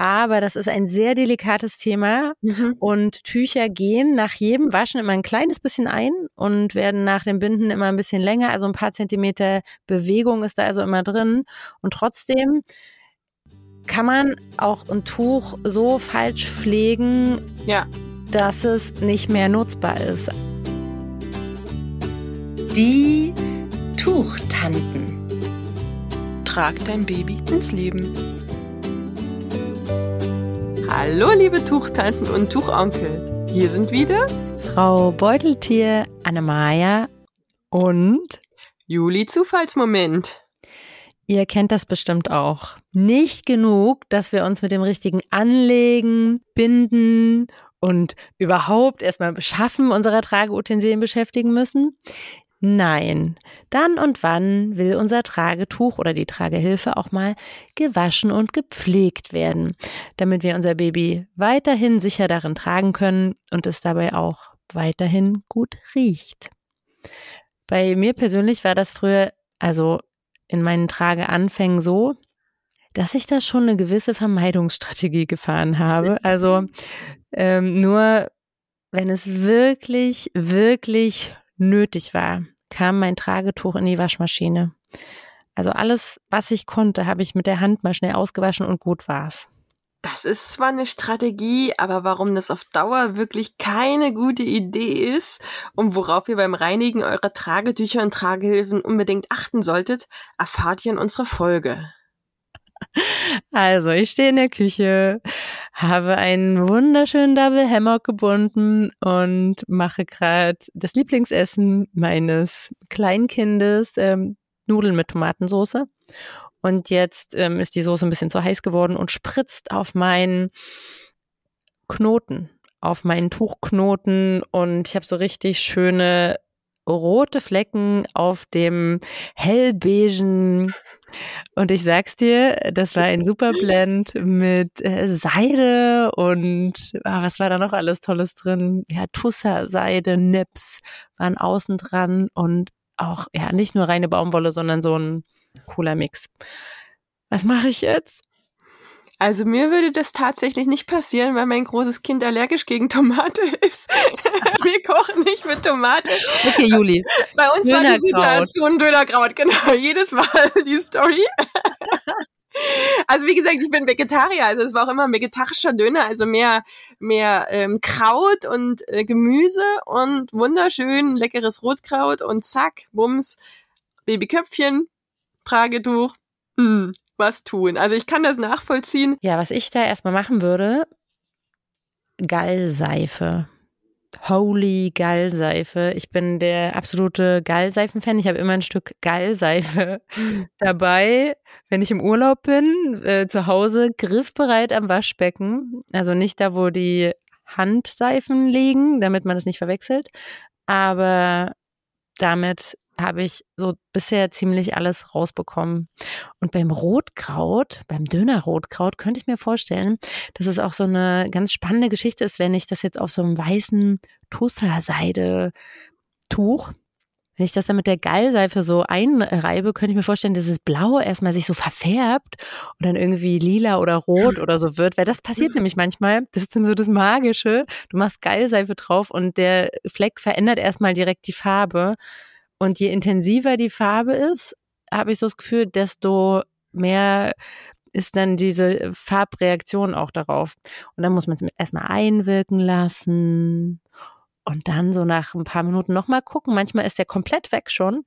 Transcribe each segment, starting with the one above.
aber das ist ein sehr delikates Thema und Tücher gehen nach jedem Waschen immer ein kleines bisschen ein und werden nach dem Binden immer ein bisschen länger, also ein paar Zentimeter Bewegung ist da also immer drin und trotzdem kann man auch ein Tuch so falsch pflegen, dass es nicht mehr nutzbar ist. Die Tuchtanten. Trag dein Baby ins Leben. Hallo liebe Tuchtanten und Tuchonkel. Hier sind wieder Frau Beuteltier, Anne-Marja und Juli Zufallsmoment. Ihr kennt das bestimmt auch. Nicht genug, dass wir uns mit dem richtigen Anlegen, Binden und überhaupt erstmal Beschaffen unserer Trageutensilien beschäftigen müssen. Nein, dann und wann will unser Tragetuch oder die Tragehilfe auch mal gewaschen und gepflegt werden, damit wir unser Baby weiterhin sicher darin tragen können und es dabei auch weiterhin gut riecht. Bei mir persönlich war das früher, also in meinen Trageanfängen so, dass ich da schon eine gewisse Vermeidungsstrategie gefahren habe. Also nur wenn es wirklich, wirklich nötig war, kam mein Tragetuch in die Waschmaschine. Also alles, was ich konnte, habe ich mit der Hand mal schnell ausgewaschen und gut war's. Das ist zwar eine Strategie, aber warum das auf Dauer wirklich keine gute Idee ist und worauf ihr beim Reinigen eurer Tragetücher und Tragehilfen unbedingt achten solltet, erfahrt ihr in unserer Folge. Also, ich stehe in der Küche, habe einen wunderschönen Double Hammock gebunden und mache gerade das Lieblingsessen meines Kleinkindes, Nudeln mit Tomatensoße. Und jetzt ist die Soße ein bisschen zu heiß geworden und spritzt auf meinen Knoten, auf meinen Tuchknoten. Und ich habe so richtig schöne rote Flecken auf dem hellbeigen. Und ich sag's dir, das war ein super Blend mit Seide und was war da noch alles Tolles drin? Ja, Tussah-Seide, Nips waren außen dran und auch ja nicht nur reine Baumwolle, sondern so ein cooler Mix. Was mache ich jetzt? Also mir würde das tatsächlich nicht passieren, weil mein großes Kind allergisch gegen Tomate ist. Wir kochen nicht mit Tomate. Okay, Juli. Bei uns war die Situation Dönerkraut, genau. Jedes Mal die Story. Also wie gesagt, ich bin Vegetarier, also es war auch immer ein vegetarischer Döner, also mehr Kraut und Gemüse und wunderschön leckeres Rotkraut und zack, Bums, Babyköpfchen, Tragetuch, was tun. Also ich kann das nachvollziehen. Ja, was ich da erstmal machen würde, Gallseife. Holy Gallseife. Ich bin der absolute Gallseifen-Fan. Ich habe immer ein Stück Gallseife dabei, wenn ich im Urlaub bin, zu Hause, griffbereit am Waschbecken. Also nicht da, wo die Handseifen liegen, damit man das nicht verwechselt. Aber damit habe ich so bisher ziemlich alles rausbekommen. Und beim Rotkraut, beim Döner-Rotkraut, könnte ich mir vorstellen, dass es auch so eine ganz spannende Geschichte ist, wenn ich das jetzt auf so einem weißen Tussah-Seide-Tuch, wenn ich das dann mit der Gallseife so einreibe, könnte ich mir vorstellen, dass das Blaue erstmal sich so verfärbt und dann irgendwie lila oder rot oder so wird, weil das passiert nämlich manchmal, das ist dann so das Magische, du machst Gallseife drauf und der Fleck verändert erstmal direkt die Farbe. Und je intensiver die Farbe ist, habe ich so das Gefühl, desto mehr ist dann diese Farbreaktion auch darauf. Und dann muss man es erstmal einwirken lassen und dann so nach ein paar Minuten nochmal gucken. Manchmal ist der komplett weg schon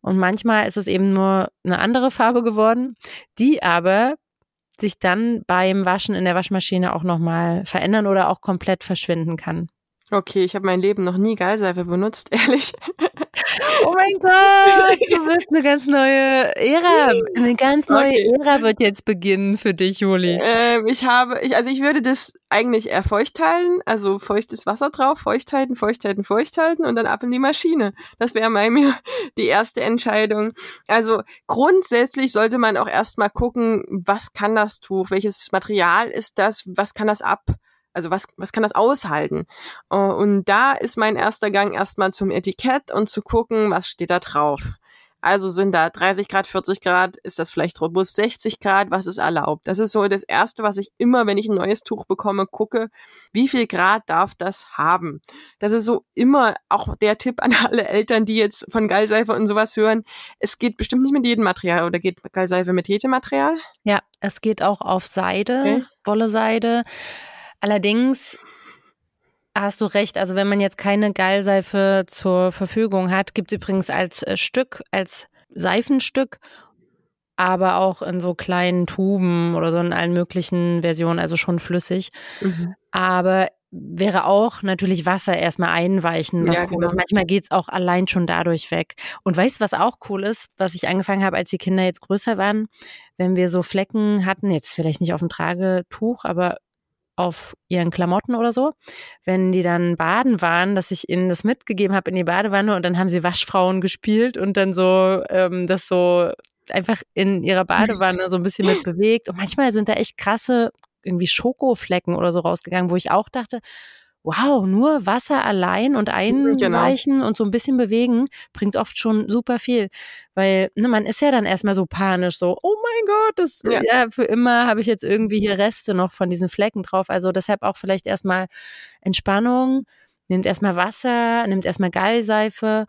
und manchmal ist es eben nur eine andere Farbe geworden, die aber sich dann beim Waschen in der Waschmaschine auch nochmal verändern oder auch komplett verschwinden kann. Okay, ich habe mein Leben noch nie Gallseife benutzt, ehrlich. Oh mein Gott, du wirst eine ganz neue Ära, Ära wird jetzt beginnen für dich, Juli. Ich würde das eigentlich eher feucht halten, also feuchtes Wasser drauf, feucht halten und dann ab in die Maschine. Das wäre bei mir die erste Entscheidung. Also grundsätzlich sollte man auch erstmal gucken, was kann das Tuch, welches Material ist das, was kann das ab? Also was kann das aushalten? Und da ist mein erster Gang erstmal zum Etikett und zu gucken, was steht da drauf. Also sind da 30 Grad, 40 Grad, ist das vielleicht robust, 60 Grad, was ist erlaubt? Das ist so das Erste, was ich immer, wenn ich ein neues Tuch bekomme, gucke, wie viel Grad darf das haben? Das ist so immer auch der Tipp an alle Eltern, die jetzt von Gallseife und sowas hören. Es geht bestimmt nicht mit jedem Material, oder geht Gallseife mit jedem Material? Ja, es geht auch auf Seide, okay. Wolle-Seide. Allerdings... Hast du recht, also wenn man jetzt keine Gallseife zur Verfügung hat, gibt es übrigens als Stück, als Seifenstück, aber auch in so kleinen Tuben oder so in allen möglichen Versionen, also schon flüssig. Mhm. Aber wäre auch natürlich Wasser erstmal einweichen, was ja, cool ist. Manchmal geht's auch allein schon dadurch weg. Und weißt du, was auch cool ist, was ich angefangen habe, als die Kinder jetzt größer waren, wenn wir so Flecken hatten, jetzt vielleicht nicht auf dem Tragetuch, aber auf ihren Klamotten oder so, wenn die dann baden waren, dass ich ihnen das mitgegeben habe in die Badewanne und dann haben sie Waschfrauen gespielt und dann so das so einfach in ihrer Badewanne so ein bisschen mit bewegt. Und manchmal sind da echt krasse irgendwie Schokoflecken oder so rausgegangen, wo ich auch dachte, wow, nur Wasser allein und einweichen und so ein bisschen bewegen bringt oft schon super viel. Weil ne, man ist ja dann erstmal so panisch, so, oh mein Gott, das ja für immer habe ich jetzt irgendwie hier Reste noch von diesen Flecken drauf. Also deshalb auch vielleicht erstmal Entspannung, nimmt erstmal Wasser, nimmt erstmal Gallseife.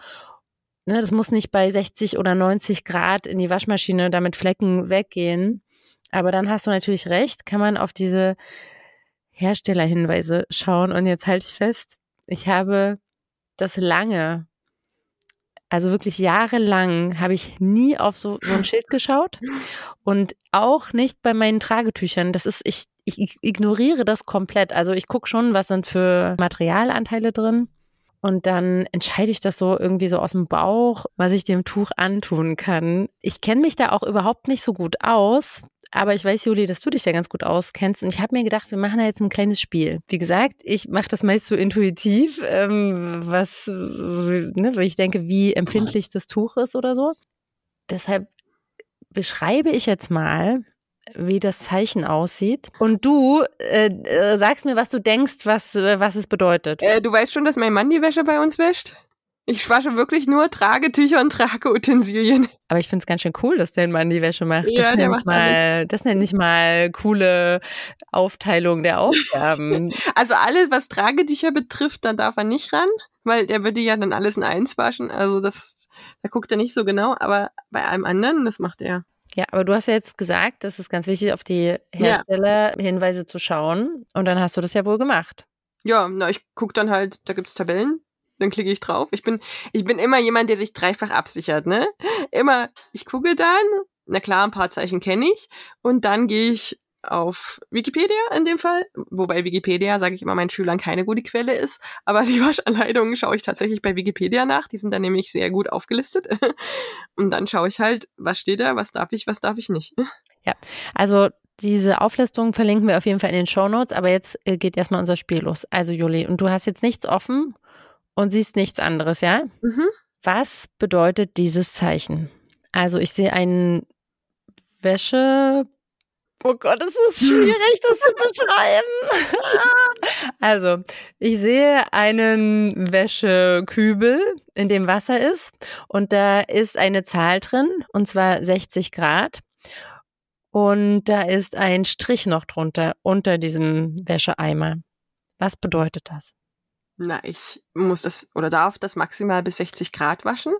Ne, das muss nicht bei 60 oder 90 Grad in die Waschmaschine, damit Flecken weggehen. Aber dann hast du natürlich recht, kann man auf diese Herstellerhinweise schauen. Und jetzt halte ich fest, ich habe das lange, also wirklich jahrelang, habe ich nie auf so ein Schild geschaut und auch nicht bei meinen Tragetüchern. Das ist, ich ignoriere das komplett. Also ich gucke schon, was sind für Materialanteile drin und dann entscheide ich das so irgendwie so aus dem Bauch, was ich dem Tuch antun kann. Ich kenne mich da auch überhaupt nicht so gut aus. Aber ich weiß, Juli, dass du dich ja ganz gut auskennst. Und ich habe mir gedacht, wir machen da jetzt ein kleines Spiel. Wie gesagt, ich mache das meist so intuitiv, weil ich denke, wie empfindlich das Tuch ist oder so. Deshalb beschreibe ich jetzt mal, wie das Zeichen aussieht. Und du sagst mir, was du denkst, was es bedeutet. Du weißt schon, dass mein Mann die Wäsche bei uns wäscht? Ich wasche wirklich nur Tragetücher und Trageutensilien. Aber ich finde es ganz schön cool, dass dein Mann die Wäsche macht. Ja, das nenne ich mal, coole Aufteilung der Aufgaben. Also alles, was Tragetücher betrifft, dann darf er nicht ran, weil der würde ja dann alles in eins waschen. Also da guckt er nicht so genau, aber bei allem anderen, das macht er. Ja, aber du hast ja jetzt gesagt, das ist ganz wichtig, auf die Herstellerhinweise zu schauen. Und dann hast du das ja wohl gemacht. Ja, na, ich gucke dann halt, da gibt es Tabellen. Dann klicke ich drauf. Ich bin immer jemand, der sich dreifach absichert, ne? Immer, ich gucke dann, na klar, ein paar Zeichen kenne ich und dann gehe ich auf Wikipedia in dem Fall, wobei Wikipedia, sage ich immer meinen Schülern, keine gute Quelle ist, aber die Waschanleitungen schaue ich tatsächlich bei Wikipedia nach, die sind da nämlich sehr gut aufgelistet und dann schaue ich halt, was steht da, was darf ich nicht. Ja, also diese Auflistung verlinken wir auf jeden Fall in den Shownotes, aber jetzt geht erstmal unser Spiel los. Also Juli, und du hast jetzt nichts offen? Und siehst nichts anderes, ja? Mhm. Was bedeutet dieses Zeichen? Also ich sehe einen Wäsche... Oh Gott, es ist schwierig, das zu beschreiben. Also, ich sehe einen Wäschekübel, in dem Wasser ist. Und da ist eine Zahl drin, und zwar 60 Grad. Und da ist ein Strich noch drunter, unter diesem Wäscheeimer. Was bedeutet das? Na, ich muss das oder darf das maximal bis 60 Grad waschen.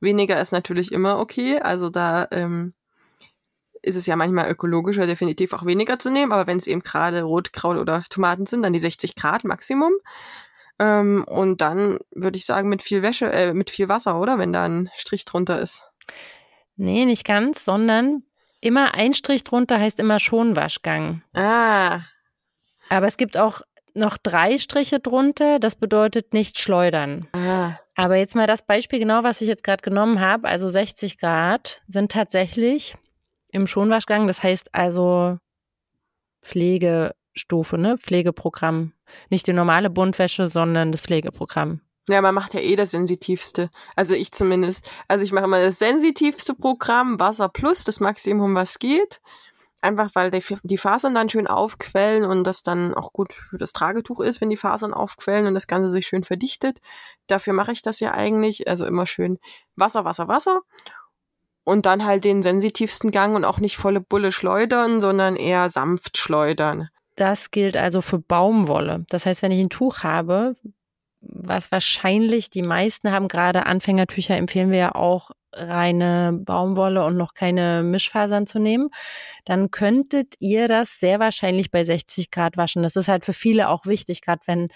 Weniger ist natürlich immer okay. Also da ist es ja manchmal ökologischer, definitiv auch weniger zu nehmen. Aber wenn es eben gerade Rotkraut oder Tomaten sind, dann die 60 Grad Maximum. Und dann würde ich sagen, mit viel Wäsche, mit viel Wasser, oder? Wenn da ein Strich drunter ist. Nee, nicht ganz, sondern immer ein Strich drunter heißt immer Schonwaschgang. Ah. Aber es gibt auch noch 3 Striche drunter, das bedeutet nicht schleudern. Ah. Aber jetzt mal das Beispiel genau, was ich jetzt gerade genommen habe, also 60 Grad sind tatsächlich im Schonwaschgang, das heißt also Pflegestufe, ne? Pflegeprogramm. Nicht die normale Buntwäsche, sondern das Pflegeprogramm. Ja, man macht ja eh das Sensitivste. Also ich zumindest. Also ich mache immer das sensitivste Programm, Wasser plus, das Maximum, was geht. Einfach, weil die Fasern dann schön aufquellen und das dann auch gut für das Tragetuch ist, wenn die Fasern aufquellen und das Ganze sich schön verdichtet. Dafür mache ich das ja eigentlich. Also immer schön Wasser, Wasser, Wasser. Und dann halt den sensitivsten Gang und auch nicht volle Bulle schleudern, sondern eher sanft schleudern. Das gilt also für Baumwolle. Das heißt, wenn ich ein Tuch habe, was wahrscheinlich die meisten haben, gerade Anfängertücher empfehlen wir ja auch, reine Baumwolle und noch keine Mischfasern zu nehmen, dann könntet ihr das sehr wahrscheinlich bei 60 Grad waschen. Das ist halt für viele auch wichtig, gerade wenn,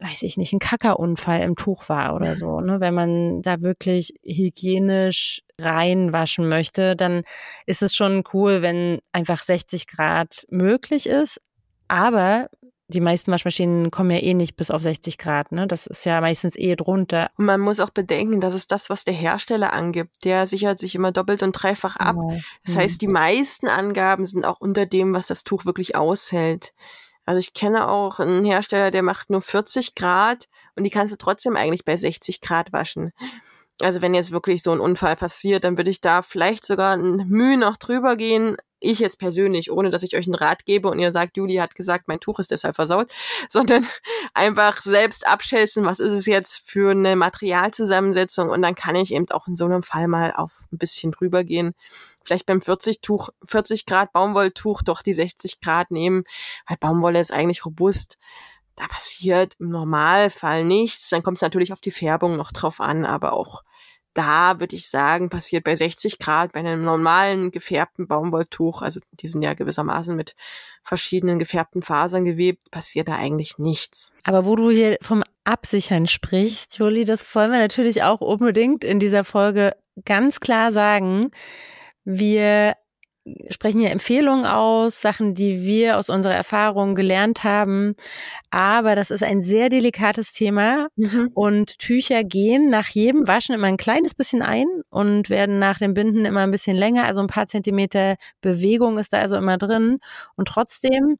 weiß ich nicht, ein Kackerunfall im Tuch war oder so, ne? Wenn man da wirklich hygienisch reinwaschen möchte, dann ist es schon cool, wenn einfach 60 Grad möglich ist. Aber die meisten Waschmaschinen kommen ja eh nicht bis auf 60 Grad, ne? Das ist ja meistens eh drunter. Und man muss auch bedenken, das ist das, was der Hersteller angibt. Der sichert sich immer doppelt und dreifach ab. Oh. Das heißt, die meisten Angaben sind auch unter dem, was das Tuch wirklich aushält. Also ich kenne auch einen Hersteller, der macht nur 40 Grad und die kannst du trotzdem eigentlich bei 60 Grad waschen. Also wenn jetzt wirklich so ein Unfall passiert, dann würde ich da vielleicht sogar ein Mühe noch drüber gehen. Ich jetzt persönlich, ohne dass ich euch einen Rat gebe und ihr sagt, Juli hat gesagt, mein Tuch ist deshalb versaut, sondern einfach selbst abschätzen, was ist es jetzt für eine Materialzusammensetzung, und dann kann ich eben auch in so einem Fall mal auf ein bisschen drüber gehen. Vielleicht beim 40 Grad Baumwolltuch doch die 60 Grad nehmen, weil Baumwolle ist eigentlich robust. Da passiert im Normalfall nichts. Dann kommt es natürlich auf die Färbung noch drauf an, aber auch da würde ich sagen, passiert bei 60 Grad, bei einem normalen gefärbten Baumwolltuch, also die sind ja gewissermaßen mit verschiedenen gefärbten Fasern gewebt, passiert da eigentlich nichts. Aber wo du hier vom Absichern sprichst, Juli, das wollen wir natürlich auch unbedingt in dieser Folge ganz klar sagen. Wir sprechen hier Empfehlungen aus, Sachen, die wir aus unserer Erfahrung gelernt haben. Aber das ist ein sehr delikates Thema. Mhm. Und Tücher gehen nach jedem Waschen immer ein kleines bisschen ein und werden nach dem Binden immer ein bisschen länger. Also ein paar Zentimeter Bewegung ist da also immer drin. Und trotzdem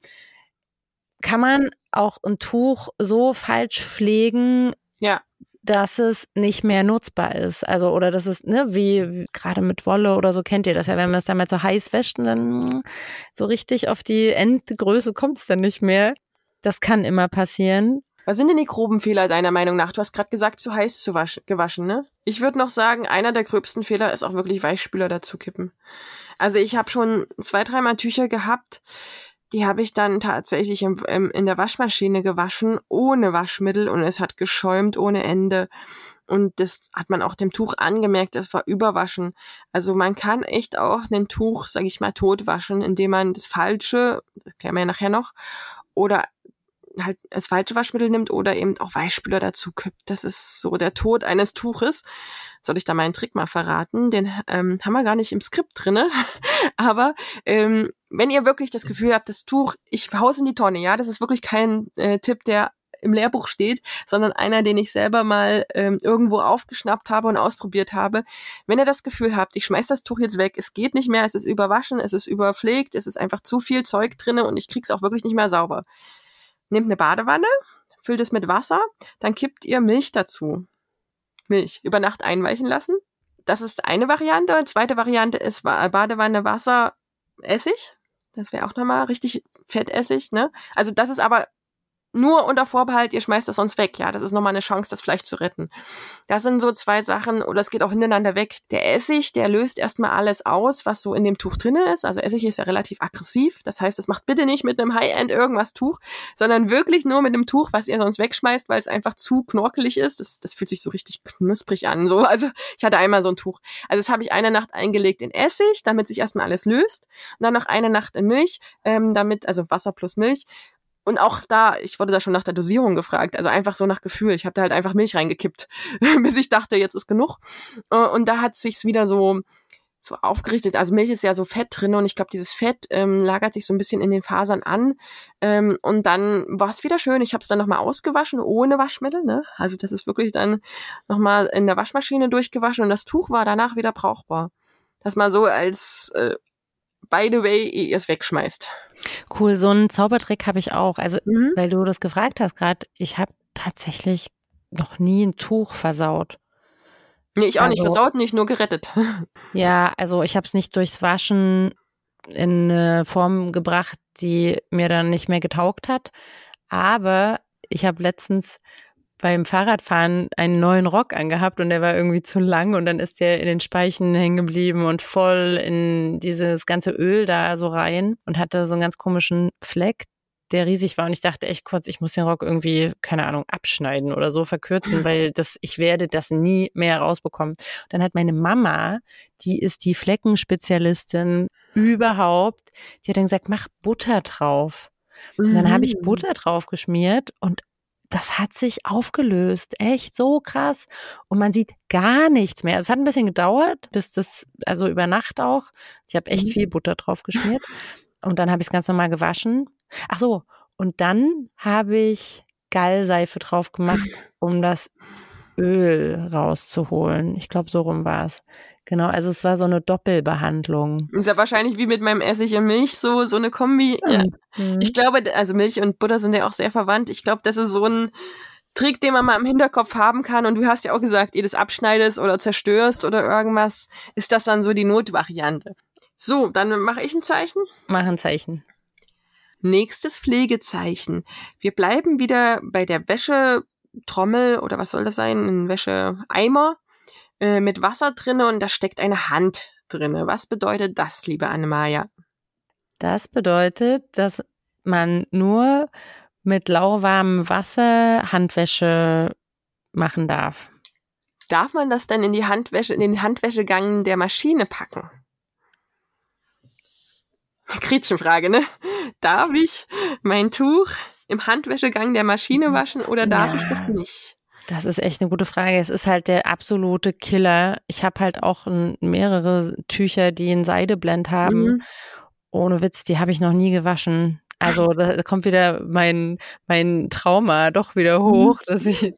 kann man auch ein Tuch so falsch pflegen, ja, dass es nicht mehr nutzbar ist. Also, oder das ist, ne, wie gerade mit Wolle oder so, kennt ihr das ja, wenn man es dann mal so heiß wäscht, dann so richtig auf die Endgröße kommt es dann nicht mehr. Das kann immer passieren. Was sind denn die groben Fehler deiner Meinung nach? Du hast gerade gesagt, zu heiß gewaschen, ne? Ich würde noch sagen, einer der gröbsten Fehler ist auch wirklich Weichspüler dazu kippen. Also ich habe schon 2-3 Mal Tücher gehabt, die habe ich dann tatsächlich in der Waschmaschine gewaschen, ohne Waschmittel, und es hat geschäumt ohne Ende. Und das hat man auch dem Tuch angemerkt, das war überwaschen. Also man kann echt auch ein Tuch, sage ich mal, tot waschen, indem man das Falsche, das klären wir ja nachher noch, oder halt das falsche Waschmittel nimmt oder eben auch Weichspüler dazu kippt. Das ist so der Tod eines Tuches. Soll ich da meinen Trick mal verraten? Den haben wir gar nicht im Skript drinne. Aber wenn ihr wirklich das Gefühl habt, das Tuch, ich hau's in die Tonne, ja, das ist wirklich kein Tipp, der im Lehrbuch steht, sondern einer, den ich selber mal irgendwo aufgeschnappt habe und ausprobiert habe. Wenn ihr das Gefühl habt, ich schmeiß das Tuch jetzt weg, es geht nicht mehr, es ist überwaschen, es ist überpflegt, es ist einfach zu viel Zeug drinne und ich krieg's auch wirklich nicht mehr sauber. Nehmt eine Badewanne, füllt es mit Wasser, dann kippt ihr Milch dazu. Milch über Nacht einweichen lassen. Das ist eine Variante. Zweite Variante ist Badewanne, Wasser, Essig. Das wäre auch nochmal richtig Fettessig, ne? Also das ist aber nur unter Vorbehalt, ihr schmeißt das sonst weg. Ja, das ist nochmal eine Chance, das Fleisch zu retten. Das sind so zwei Sachen, oder es geht auch hintereinander weg. Der Essig, der löst erstmal alles aus, was so in dem Tuch drin ist. Also Essig ist ja relativ aggressiv. Das heißt, das macht bitte nicht mit einem High-End irgendwas Tuch, sondern wirklich nur mit einem Tuch, was ihr sonst wegschmeißt, weil es einfach zu knorkelig ist. Das fühlt sich so richtig knusprig an. So. Also ich hatte einmal so ein Tuch. Also das habe ich eine Nacht eingelegt in Essig, damit sich erstmal alles löst. Und dann noch eine Nacht in Milch, damit, also Wasser plus Milch. Und auch da, ich wurde da schon nach der Dosierung gefragt, also einfach so nach Gefühl. Ich habe da halt einfach Milch reingekippt, bis ich dachte, jetzt ist genug. Und da hat es sich wieder so aufgerichtet. Also Milch ist ja so Fett drin und ich glaube, dieses Fett lagert sich so ein bisschen in den Fasern an. Und dann war es wieder schön. Ich habe es dann nochmal ausgewaschen, ohne Waschmittel, ne? Also das ist wirklich dann nochmal in der Waschmaschine durchgewaschen und das Tuch war danach wieder brauchbar. Das mal so als by the way, ihr es wegschmeißt. Cool, so einen Zaubertrick habe ich auch. Also, weil du das gefragt hast gerade, ich habe tatsächlich noch nie ein Tuch versaut. Nee, ich auch nicht. Versaut nicht, nur gerettet. Ja, also ich habe es nicht durchs Waschen in eine Form gebracht, die mir dann nicht mehr getaugt hat. Aber ich habe letztens beim Fahrradfahren einen neuen Rock angehabt und der war irgendwie zu lang und dann ist der in den Speichen hängen geblieben und voll in dieses ganze Öl da so rein und hatte so einen ganz komischen Fleck, der riesig war und ich dachte echt kurz, ich muss den Rock irgendwie, keine Ahnung, abschneiden oder so verkürzen, weil das, ich werde das nie mehr rausbekommen. Und dann hat meine Mama, die ist die Fleckenspezialistin überhaupt, die hat dann gesagt, mach Butter drauf. Und dann habe ich Butter drauf geschmiert und das hat sich aufgelöst, echt so krass. Und man sieht gar nichts mehr. Es hat ein bisschen gedauert, bis das, also über Nacht auch. Ich habe echt viel Butter drauf geschmiert. Und dann habe ich es ganz normal gewaschen. Ach so, und dann habe ich Gallseife drauf gemacht, um das Öl rauszuholen. Ich glaube, so rum war es. Genau, also es war so eine Doppelbehandlung. Ist ja wahrscheinlich wie mit meinem Essig und Milch, so eine Kombi. Ja. Mhm. Ich glaube, also Milch und Butter sind ja auch sehr verwandt. Ich glaube, das ist so ein Trick, den man mal im Hinterkopf haben kann. Und du hast ja auch gesagt, ihr das abschneidest oder zerstörst oder irgendwas, ist das dann so die Notvariante. So, dann mache ich ein Zeichen. Mach ein Zeichen. Nächstes Pflegezeichen. Wir bleiben wieder bei der Wäschetrommel oder was soll das sein? Ein Wäscheeimer mit Wasser drinne und da steckt eine Hand drinne. Was bedeutet das, liebe Anne-Marja? Das bedeutet, dass man nur mit lauwarmem Wasser Handwäsche machen darf. Darf man das dann in den Handwäschegang der Maschine packen? Gretchenfrage, ne? Darf ich mein Tuch im Handwäschegang der Maschine waschen oder darf ich das nicht? Das ist echt eine gute Frage. Es ist halt der absolute Killer. Ich habe halt auch mehrere Tücher, die einen Seideblend haben. Ohne Witz, die habe ich noch nie gewaschen. Also da kommt wieder mein Trauma doch wieder hoch, dass ich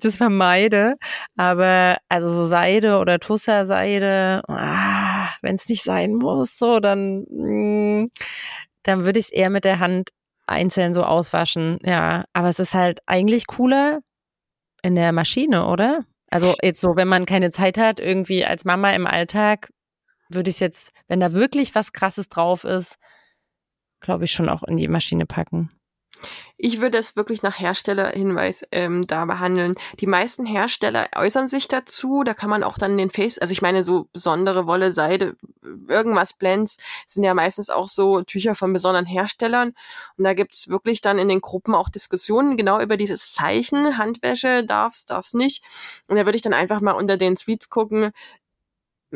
das vermeide. Aber also so Seide oder Tussah-Seide, wenn es nicht sein muss, so dann würde ich es eher mit der Hand einzeln so auswaschen. Ja, aber es ist halt eigentlich cooler in der Maschine, oder? Also jetzt so, wenn man keine Zeit hat, irgendwie als Mama im Alltag, würde ich es jetzt, wenn da wirklich was Krasses drauf ist, glaube ich, schon auch in die Maschine packen. Ich würde es wirklich nach Herstellerhinweis da behandeln. Die meisten Hersteller äußern sich dazu, da kann man auch dann also ich meine so besondere Wolle, Seide, irgendwas Blends, sind ja meistens auch so Tücher von besonderen Herstellern und da gibt's wirklich dann in den Gruppen auch Diskussionen genau über dieses Zeichen, Handwäsche, darf's nicht und da würde ich dann einfach mal unter den Tweets gucken,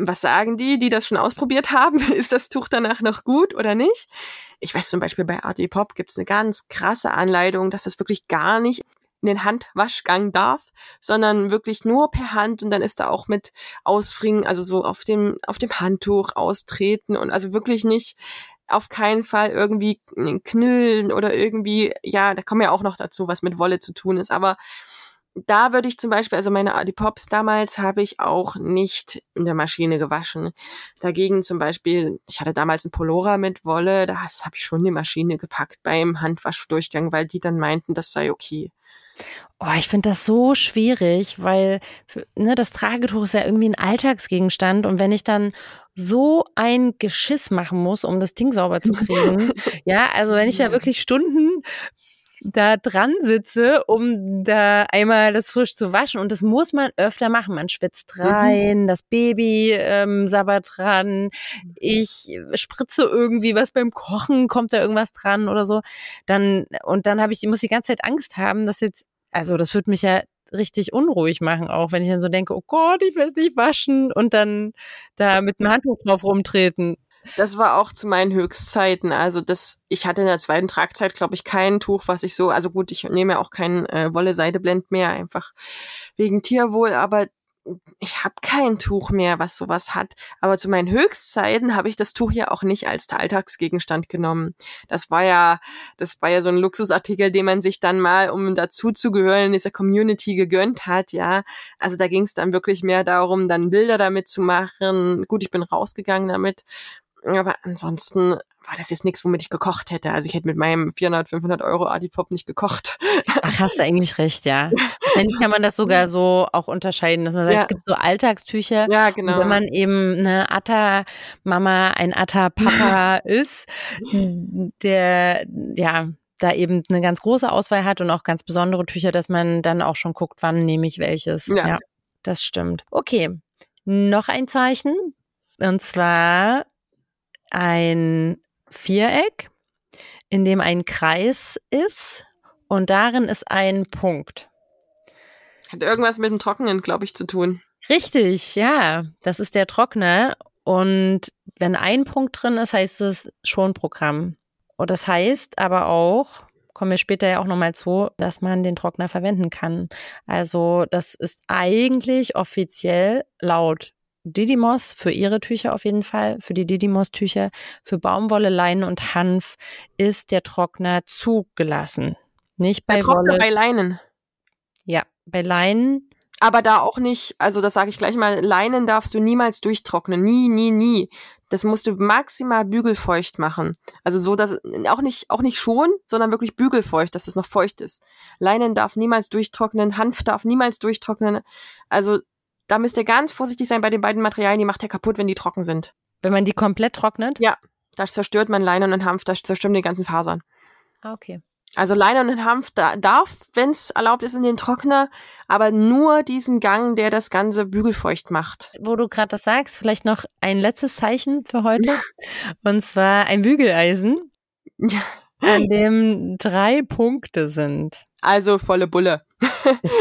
was sagen die das schon ausprobiert haben? Ist das Tuch danach noch gut oder nicht? Ich weiß zum Beispiel, bei Artipoppe gibt es eine ganz krasse Anleitung, dass das wirklich gar nicht in den Handwaschgang darf, sondern wirklich nur per Hand und dann ist da auch mit ausfringen, also so auf dem Handtuch austreten und also wirklich nicht auf keinen Fall irgendwie knüllen oder irgendwie, ja, da kommen ja auch noch dazu, was mit Wolle zu tun ist, aber da würde ich zum Beispiel, also meine Adipops damals habe ich auch nicht in der Maschine gewaschen. Dagegen zum Beispiel, ich hatte damals einen Polora mit Wolle, das habe ich schon in die Maschine gepackt beim Handwaschdurchgang, weil die dann meinten, das sei okay. Oh, ich finde das so schwierig, weil das Tragetuch ist ja irgendwie ein Alltagsgegenstand und wenn ich dann so ein Geschiss machen muss, um das Ding sauber zu kriegen, ja, also wenn ich ja wirklich Stunden da dran sitze, um da einmal das frisch zu waschen. Und das muss man öfter machen. Man schwitzt rein, das Baby sabbert dran, ich spritze irgendwie was beim Kochen, kommt da irgendwas dran oder so. Dann muss die ganze Zeit Angst haben, dass jetzt, also das würde mich ja richtig unruhig machen auch, wenn ich dann so denke, oh Gott, ich will es nicht waschen und dann da mit dem Handtuch drauf rumtreten. Das war auch zu meinen Höchstzeiten. Also ich hatte in der zweiten Tragzeit, glaube ich, kein Tuch, was ich so, also gut, ich nehme ja auch keinen Wolle-Seide-Blend mehr, einfach wegen Tierwohl, aber ich habe kein Tuch mehr, was sowas hat. Aber zu meinen Höchstzeiten habe ich das Tuch ja auch nicht als Alltagsgegenstand genommen. Das war ja so ein Luxusartikel, den man sich dann mal, um dazuzugehören, in dieser Community gegönnt hat, ja. Also da ging es dann wirklich mehr darum, dann Bilder damit zu machen. Gut, ich bin rausgegangen damit. Aber ansonsten war das jetzt nichts, womit ich gekocht hätte. Also ich hätte mit meinem 500 Euro Adipop nicht gekocht. Ach, hast du eigentlich recht, ja. Wenn kann man das sogar so auch unterscheiden, dass man sagt, es gibt so Alltagstücher. Ja, genau. Und wenn man eben eine Atta-Mama, ein Atta-Papa ist, der, ja, da eben eine ganz große Auswahl hat und auch ganz besondere Tücher, dass man dann auch schon guckt, wann nehme ich welches. Ja, das stimmt. Okay, noch ein Zeichen und zwar ein Viereck, in dem ein Kreis ist und darin ist ein Punkt. Hat irgendwas mit dem Trocknen, glaube ich, zu tun. Richtig, ja. Das ist der Trockner. Und wenn ein Punkt drin ist, heißt es Schonprogramm. Und das heißt aber auch, kommen wir später ja auch nochmal zu, dass man den Trockner verwenden kann. Also das ist eigentlich offiziell laut Didymos für ihre Tücher auf jeden Fall, für die Didymos-Tücher, für Baumwolle, Leinen und Hanf ist der Trockner zugelassen. Nicht bei Wolle. Bei Leinen. Ja, bei Leinen. Aber da auch nicht, also das sage ich gleich mal, Leinen darfst du niemals durchtrocknen. Nie, nie, nie. Das musst du maximal bügelfeucht machen. Also so, dass auch nicht schon, sondern wirklich bügelfeucht, dass es noch feucht ist. Leinen darf niemals durchtrocknen, Hanf darf niemals durchtrocknen. Also da müsst ihr ganz vorsichtig sein bei den beiden Materialien, die macht ihr kaputt, wenn die trocken sind. Wenn man die komplett trocknet? Ja, da zerstört man Leinen und Hanf, da zerstören die ganzen Fasern. Ah, okay. Also Leinen und Hanf darf, wenn es erlaubt ist, in den Trockner, aber nur diesen Gang, der das Ganze bügelfeucht macht. Wo du gerade das sagst, vielleicht noch ein letztes Zeichen für heute. Und zwar ein Bügeleisen, an dem 3 Punkte sind. Also volle Bulle.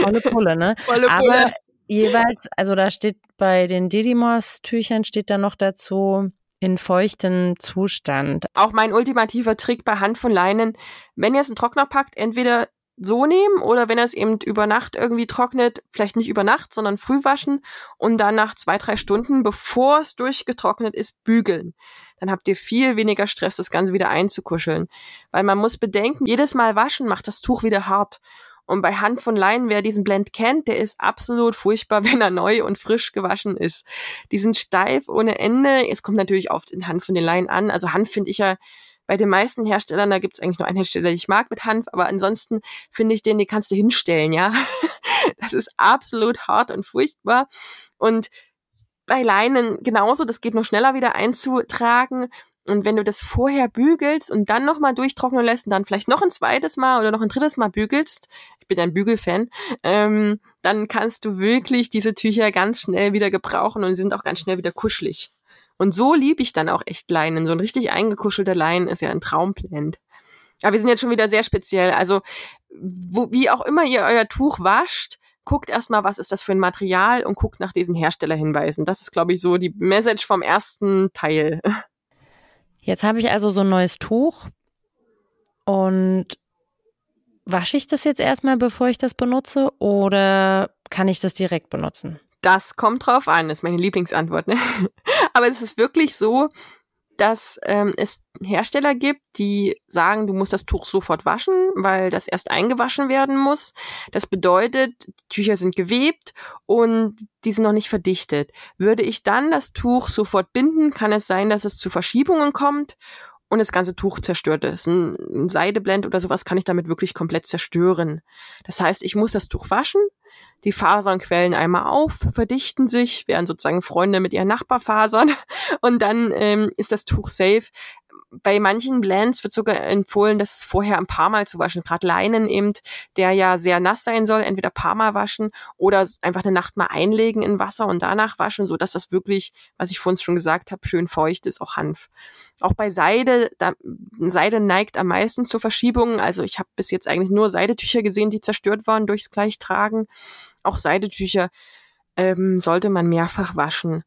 Volle Bulle, ne? Volle Bulle. Aber jeweils, also da steht bei den Didymos-Tüchern, steht da noch dazu... in feuchten Zustand. Auch mein ultimativer Trick bei Hanf und Leinen, wenn ihr es in den Trockner packt, entweder so nehmen oder wenn ihr es eben über Nacht irgendwie trocknet, vielleicht nicht über Nacht, sondern früh waschen und dann nach 2-3 Stunden, bevor es durchgetrocknet ist, bügeln. Dann habt ihr viel weniger Stress, das Ganze wieder einzukuscheln. Weil man muss bedenken, jedes Mal waschen macht das Tuch wieder hart. Und bei Hanf und Leinen, wer diesen Blend kennt, der ist absolut furchtbar, wenn er neu und frisch gewaschen ist. Die sind steif ohne Ende. Es kommt natürlich auf den Hanf und den Leinen an. Also Hanf finde ich ja bei den meisten Herstellern, da gibt es eigentlich nur einen Hersteller, den ich mag mit Hanf, aber ansonsten finde ich den kannst du hinstellen, ja. Das ist absolut hart und furchtbar. Und bei Leinen genauso, das geht noch schneller wieder einzutragen. Und wenn du das vorher bügelst und dann nochmal durchtrocknen lässt und dann vielleicht noch ein zweites Mal oder noch ein drittes Mal bügelst, ich bin ein Bügelfan, dann kannst du wirklich diese Tücher ganz schnell wieder gebrauchen und sind auch ganz schnell wieder kuschelig. Und so liebe ich dann auch echt Leinen. So ein richtig eingekuschelter Leinen ist ja ein Traumblend. Aber wir sind jetzt schon wieder sehr speziell. Also wie auch immer ihr euer Tuch wascht, guckt erstmal, was ist das für ein Material und guckt nach diesen Herstellerhinweisen. Das ist, glaube ich, so die Message vom ersten Teil. Jetzt habe ich also so ein neues Tuch und wasche ich das jetzt erstmal, bevor ich das benutze oder kann ich das direkt benutzen? Das kommt drauf an, das ist meine Lieblingsantwort. Ne? Aber es ist wirklich so, dass es Hersteller gibt, die sagen, du musst das Tuch sofort waschen, weil das erst eingewaschen werden muss. Das bedeutet, Tücher sind gewebt und die sind noch nicht verdichtet. Würde ich dann das Tuch sofort binden, kann es sein, dass es zu Verschiebungen kommt und das ganze Tuch zerstört ist. Ein Seideblend oder sowas kann ich damit wirklich komplett zerstören. Das heißt, ich muss das Tuch waschen, die Fasern quellen einmal auf, verdichten sich, werden sozusagen Freunde mit ihren Nachbarfasern und dann ist das Tuch safe. Bei manchen Blends wird sogar empfohlen, das vorher ein paar Mal zu waschen. Gerade Leinen eben, der ja sehr nass sein soll, entweder ein paar Mal waschen oder einfach eine Nacht mal einlegen in Wasser und danach waschen, sodass das wirklich, was ich vorhin schon gesagt habe, schön feucht ist, auch Hanf. Auch bei Seide, Seide neigt am meisten zu Verschiebungen. Also ich habe bis jetzt eigentlich nur Seidetücher gesehen, die zerstört waren durchs Gleichtragen. Auch Seidetücher sollte man mehrfach waschen,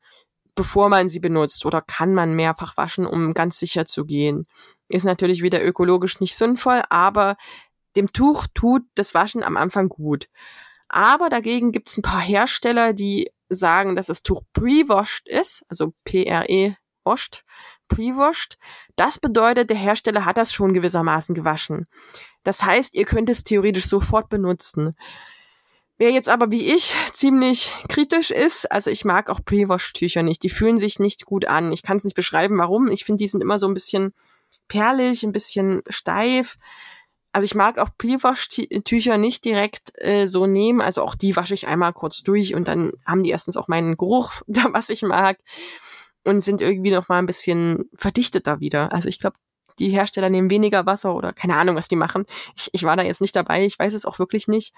bevor man sie benutzt oder kann man mehrfach waschen, um ganz sicher zu gehen. Ist natürlich wieder ökologisch nicht sinnvoll, aber dem Tuch tut das Waschen am Anfang gut. Aber dagegen gibt es ein paar Hersteller, die sagen, dass das Tuch pre-washed ist, also pre-washed, pre-washed. Das bedeutet, der Hersteller hat das schon gewissermaßen gewaschen. Das heißt, ihr könnt es theoretisch sofort benutzen. Wer jetzt aber wie ich ziemlich kritisch ist, also ich mag auch Pre-Wash-Tücher nicht, die fühlen sich nicht gut an. Ich kann es nicht beschreiben, warum. Ich finde, die sind immer so ein bisschen perlig, ein bisschen steif. Also ich mag auch Pre-Wash-Tücher nicht direkt so nehmen. Also auch die wasche ich einmal kurz durch und dann haben die erstens auch meinen Geruch, was ich mag und sind irgendwie noch mal ein bisschen verdichteter wieder. Also ich glaube, die Hersteller nehmen weniger Wasser oder keine Ahnung, was die machen. Ich war da jetzt nicht dabei, ich weiß es auch wirklich nicht.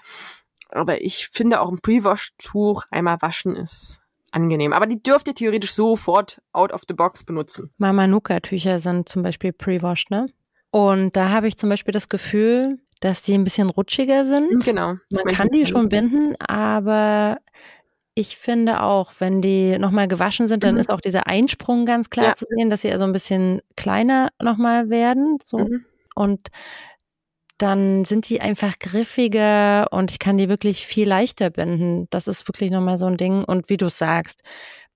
Aber ich finde auch ein Pre-Wash-Tuch einmal waschen ist angenehm. Aber die dürft ihr theoretisch sofort out of the box benutzen. Mamanuka-Tücher sind zum Beispiel pre-washed, ne? Und da habe ich zum Beispiel das Gefühl, dass die ein bisschen rutschiger sind. Genau. Man kann die schon binden, aber ich finde auch, wenn die nochmal gewaschen sind, dann ist auch dieser Einsprung ganz klar zu sehen, dass sie also ein bisschen kleiner nochmal werden. So. Mhm. Und dann sind die einfach griffiger und ich kann die wirklich viel leichter binden. Das ist wirklich nochmal so ein Ding. Und wie du sagst,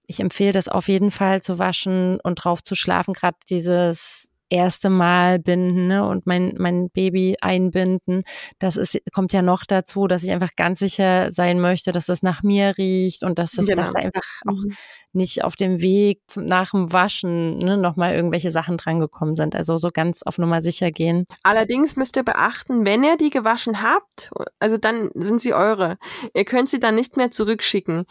ich empfehle das auf jeden Fall zu waschen und drauf zu schlafen. Gerade dieses erste Mal binden, ne, und mein Baby einbinden. Das ist, kommt ja noch dazu, dass ich einfach ganz sicher sein möchte, dass das nach mir riecht und dass das, dass da einfach auch nicht auf dem Weg nach dem Waschen, ne, nochmal irgendwelche Sachen drangekommen sind. Also so ganz auf Nummer sicher gehen. Allerdings müsst ihr beachten, wenn ihr die gewaschen habt, also dann sind sie eure. Ihr könnt sie dann nicht mehr zurückschicken.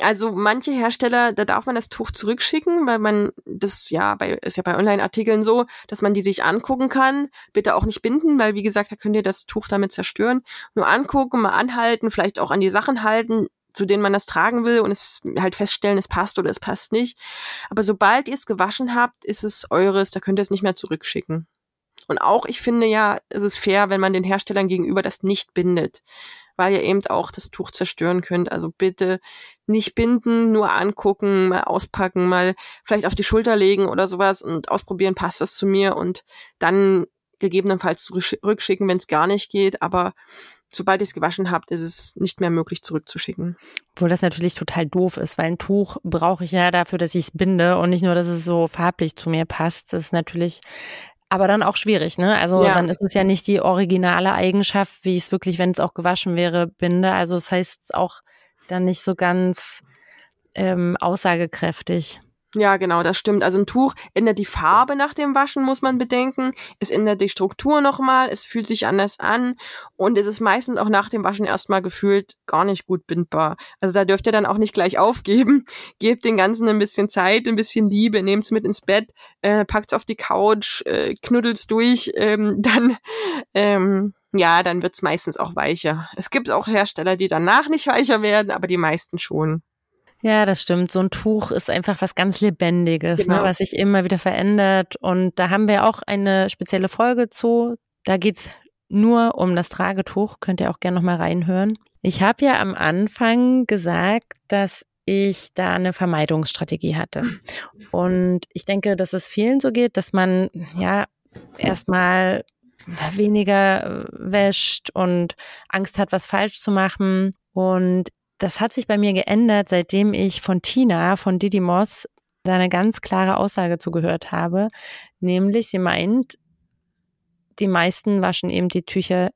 Also manche Hersteller, da darf man das Tuch zurückschicken, weil man das ist ja bei Online-Artikeln so, dass man die sich angucken kann. Bitte auch nicht binden, weil wie gesagt, da könnt ihr das Tuch damit zerstören. Nur angucken, mal anhalten, vielleicht auch an die Sachen halten, zu denen man das tragen will und es halt feststellen, es passt oder es passt nicht. Aber sobald ihr es gewaschen habt, ist es eures, da könnt ihr es nicht mehr zurückschicken. Und auch, ich finde ja, es ist fair, wenn man den Herstellern gegenüber das nicht bindet, weil ihr eben auch das Tuch zerstören könnt. Also bitte nicht binden, nur angucken, mal auspacken, mal vielleicht auf die Schulter legen oder sowas und ausprobieren, passt das zu mir und dann gegebenenfalls zurückschicken, wenn es gar nicht geht. Aber sobald ihr es gewaschen habt, ist es nicht mehr möglich, zurückzuschicken. Obwohl das natürlich total doof ist, weil ein Tuch brauche ich ja dafür, dass ich es binde und nicht nur, dass es so farblich zu mir passt. Das ist natürlich... aber dann auch schwierig, ne? Also dann ist es ja nicht die originale Eigenschaft, wie ich es wirklich, wenn es auch gewaschen wäre, binde. Also das heißt auch dann nicht so ganz aussagekräftig. Ja, genau, das stimmt. Also ein Tuch ändert die Farbe nach dem Waschen, muss man bedenken. Es ändert die Struktur nochmal, es fühlt sich anders an und es ist meistens auch nach dem Waschen erstmal gefühlt gar nicht gut bindbar. Also da dürft ihr dann auch nicht gleich aufgeben. Gebt den Ganzen ein bisschen Zeit, ein bisschen Liebe, nehmt es mit ins Bett, packt es auf die Couch, knuddelt es durch, dann wird es meistens auch weicher. Es gibt auch Hersteller, die danach nicht weicher werden, aber die meisten schon. Ja, das stimmt. So ein Tuch ist einfach was ganz Lebendiges, genau, ne, was sich immer wieder verändert. Und da haben wir auch eine spezielle Folge zu. Da geht's nur um das Tragetuch. Könnt ihr auch gerne nochmal reinhören. Ich habe ja am Anfang gesagt, dass ich da eine Vermeidungsstrategie hatte. Und ich denke, dass es vielen so geht, dass man erstmal weniger wäscht und Angst hat, was falsch zu machen. Und das hat sich bei mir geändert, seitdem ich von Tina, von Didymos, da eine ganz klare Aussage zugehört habe. Nämlich, sie meint, die meisten waschen eben die Tücher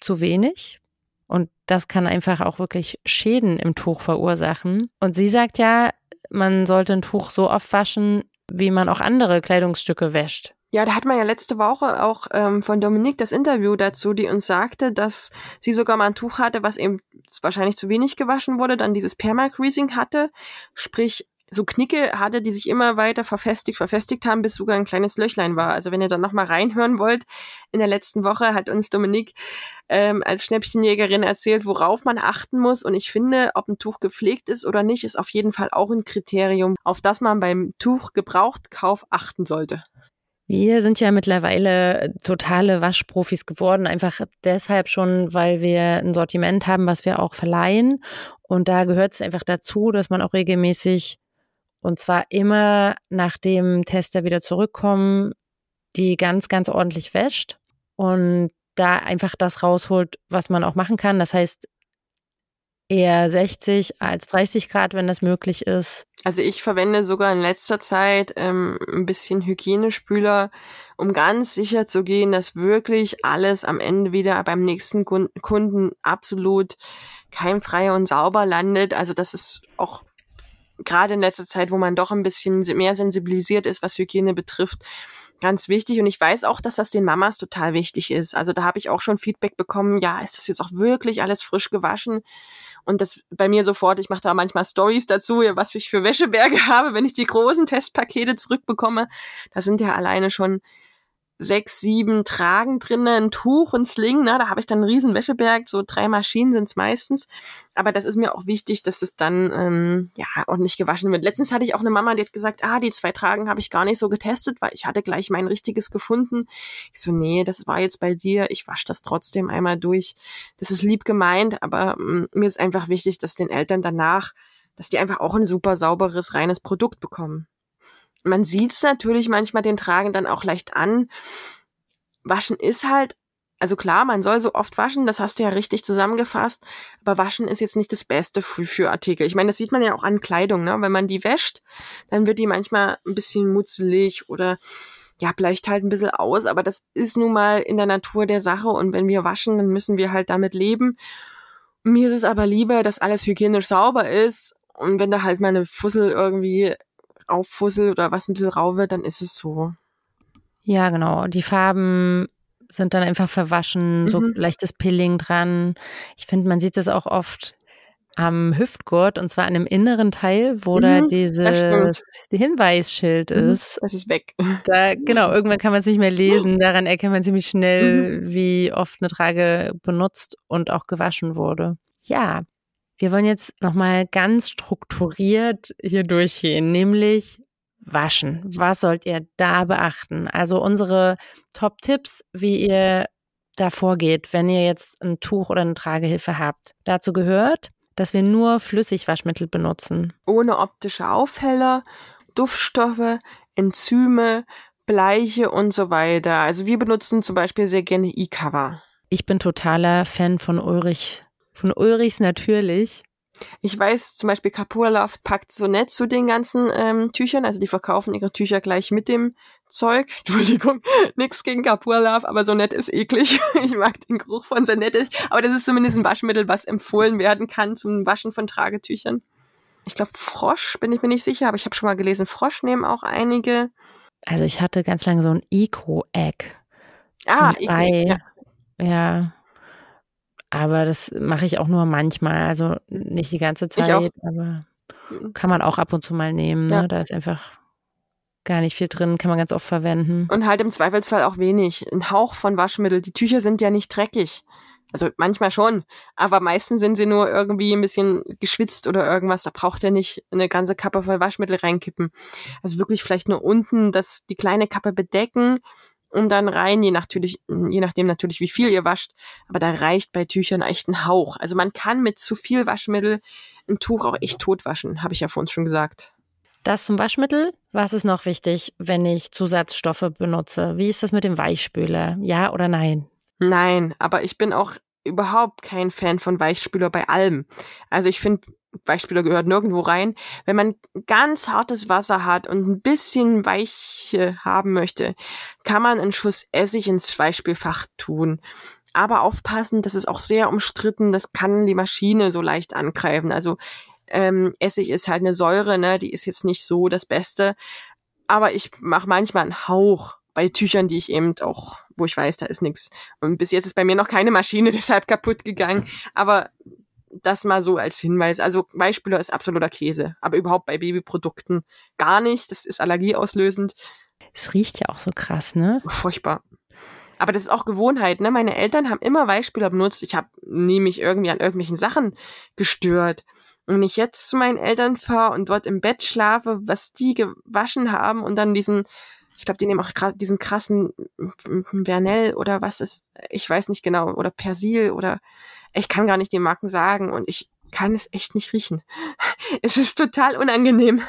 zu wenig. Und das kann einfach auch wirklich Schäden im Tuch verursachen. Und sie sagt ja, man sollte ein Tuch so oft waschen, wie man auch andere Kleidungsstücke wäscht. Ja, da hat man ja letzte Woche auch von Dominique das Interview dazu, die uns sagte, dass sie sogar mal ein Tuch hatte, was eben wahrscheinlich zu wenig gewaschen wurde, dann dieses Permagreasing hatte, sprich so Knicke hatte, die sich immer weiter verfestigt haben, bis sogar ein kleines Löchlein war. Also wenn ihr dann nochmal reinhören wollt, in der letzten Woche hat uns Dominique als Schnäppchenjägerin erzählt, worauf man achten muss. Und ich finde, ob ein Tuch gepflegt ist oder nicht, ist auf jeden Fall auch ein Kriterium, auf das man beim Tuchgebrauchtkauf achten sollte. Wir sind ja mittlerweile totale Waschprofis geworden, einfach deshalb schon, weil wir ein Sortiment haben, was wir auch verleihen. Und da gehört es einfach dazu, dass man auch regelmäßig, und zwar immer nachdem Tester wieder zurückkommen, die ganz, ganz ordentlich wäscht und da einfach das rausholt, was man auch machen kann. Das heißt, eher 60 als 30 Grad, wenn das möglich ist. Also ich verwende sogar in letzter Zeit ein bisschen Hygienespüler, um ganz sicher zu gehen, dass wirklich alles am Ende wieder beim nächsten Kunden absolut keimfrei und sauber landet. Also das ist auch gerade in letzter Zeit, wo man doch ein bisschen mehr sensibilisiert ist, was Hygiene betrifft, ganz wichtig. Und ich weiß auch, dass das den Mamas total wichtig ist. Also da habe ich auch schon Feedback bekommen, ja, ist das jetzt auch wirklich alles frisch gewaschen? Und das bei mir sofort, ich mache da manchmal Stories dazu, was ich für Wäscheberge habe, wenn ich die großen Testpakete zurückbekomme. Da sind ja alleine schon 6, 7 Tragen drin, ein Tuch und Sling, ne? Da habe ich dann einen riesen Wäscheberg, so 3 Maschinen sind es meistens. Aber das ist mir auch wichtig, dass es dann ordentlich gewaschen wird. Letztens hatte ich auch eine Mama, die hat gesagt, die 2 Tragen habe ich gar nicht so getestet, weil ich hatte gleich mein richtiges gefunden. Ich so, nee, das war jetzt bei dir, ich wasche das trotzdem einmal durch. Das ist lieb gemeint, aber mir ist einfach wichtig, dass den Eltern danach, dass die einfach auch ein super sauberes, reines Produkt bekommen. Man sieht es natürlich manchmal den Tragen dann auch leicht an. Waschen ist halt, also klar, man soll so oft waschen, das hast du ja richtig zusammengefasst, aber waschen ist jetzt nicht das Beste für Artikel. Ich meine, das sieht man ja auch an Kleidung, ne? Wenn man die wäscht, dann wird die manchmal ein bisschen mutzelig oder ja, bleicht halt ein bisschen aus, aber das ist nun mal in der Natur der Sache und wenn wir waschen, dann müssen wir halt damit leben. Mir ist es aber lieber, dass alles hygienisch sauber ist und wenn da halt mal eine Fussel irgendwie auffusselt oder was ein bisschen rau wird, dann ist es so. Ja, genau. Die Farben sind dann einfach verwaschen, so leichtes Pilling dran. Ich finde, man sieht das auch oft am Hüftgurt und zwar an dem inneren Teil, wo da dieses Hinweisschild ist. Das ist weg. Da, genau, irgendwann kann man es nicht mehr lesen. Daran erkennt man ziemlich schnell, wie oft eine Trage benutzt und auch gewaschen wurde. Ja. Wir wollen jetzt nochmal ganz strukturiert hier durchgehen, nämlich waschen. Was sollt ihr da beachten? Also unsere Top-Tipps, wie ihr da vorgeht, wenn ihr jetzt ein Tuch oder eine Tragehilfe habt. Dazu gehört, dass wir nur Flüssigwaschmittel benutzen. Ohne optische Aufheller, Duftstoffe, Enzyme, Bleiche und so weiter. Also wir benutzen zum Beispiel sehr gerne Ecover. Ich bin totaler Fan von Ulrichs Natürlich. Ich weiß zum Beispiel, Kapoor Love packt Sonett zu den ganzen Tüchern, also die verkaufen ihre Tücher gleich mit dem Zeug. Entschuldigung, nichts gegen Kapoor Love, aber Sonett ist eklig. Ich mag den Geruch von Sonett nicht, aber das ist zumindest ein Waschmittel, was empfohlen werden kann zum Waschen von Tragetüchern. Ich glaube, Frosch, bin ich mir nicht sicher, aber ich habe schon mal gelesen, Frosch nehmen auch einige. Also ich hatte ganz lange so ein Eco-Egg. Eco-Egg, ja. Aber das mache ich auch nur manchmal, also nicht die ganze Zeit, aber kann man auch ab und zu mal nehmen. Ja. Ne? Da ist einfach gar nicht viel drin, kann man ganz oft verwenden. Und halt im Zweifelsfall auch wenig, ein Hauch von Waschmittel. Die Tücher sind ja nicht dreckig, also manchmal schon, aber meistens sind sie nur irgendwie ein bisschen geschwitzt oder irgendwas. Da braucht ihr nicht eine ganze Kappe voll Waschmittel reinkippen. Also wirklich vielleicht nur unten, dass die kleine Kappe bedecken. Und dann rein, je nachdem natürlich, wie viel ihr wascht. Aber da reicht bei Tüchern echt ein Hauch. Also man kann mit zu viel Waschmittel ein Tuch auch echt tot waschen, habe ich ja vorhin schon gesagt. Das zum Waschmittel. Was ist noch wichtig, wenn ich Zusatzstoffe benutze? Wie ist das mit dem Weichspüler? Ja oder nein? Nein, aber ich bin auch überhaupt kein Fan von Weichspüler bei allem. Also ich finde, Weichspüler gehört nirgendwo rein. Wenn man ganz hartes Wasser hat und ein bisschen Weiche haben möchte, kann man einen Schuss Essig ins Weichspülfach tun. Aber aufpassen, das ist auch sehr umstritten, das kann die Maschine so leicht angreifen. Also Essig ist halt eine Säure, ne? Die ist jetzt nicht so das Beste. Aber ich mache manchmal einen Hauch bei Tüchern, die ich eben auch, wo ich weiß, da ist nichts. Und bis jetzt ist bei mir noch keine Maschine deshalb kaputt gegangen. Aber das mal so als Hinweis. Also Weichspüler ist absoluter Käse, aber überhaupt bei Babyprodukten gar nicht. Das ist allergieauslösend. Es riecht ja auch so krass, ne? Furchtbar. Aber das ist auch Gewohnheit, ne? Meine Eltern haben immer Weichspüler benutzt. Ich habe nie mich irgendwie an irgendwelchen Sachen gestört. Und wenn ich jetzt zu meinen Eltern fahre und dort im Bett schlafe, was die gewaschen haben und dann diesen, ich glaube, die nehmen auch diesen krassen Vernell oder was ist, ich weiß nicht genau, oder Persil oder ich kann gar nicht die Marken sagen und ich kann es echt nicht riechen. Es ist total unangenehm.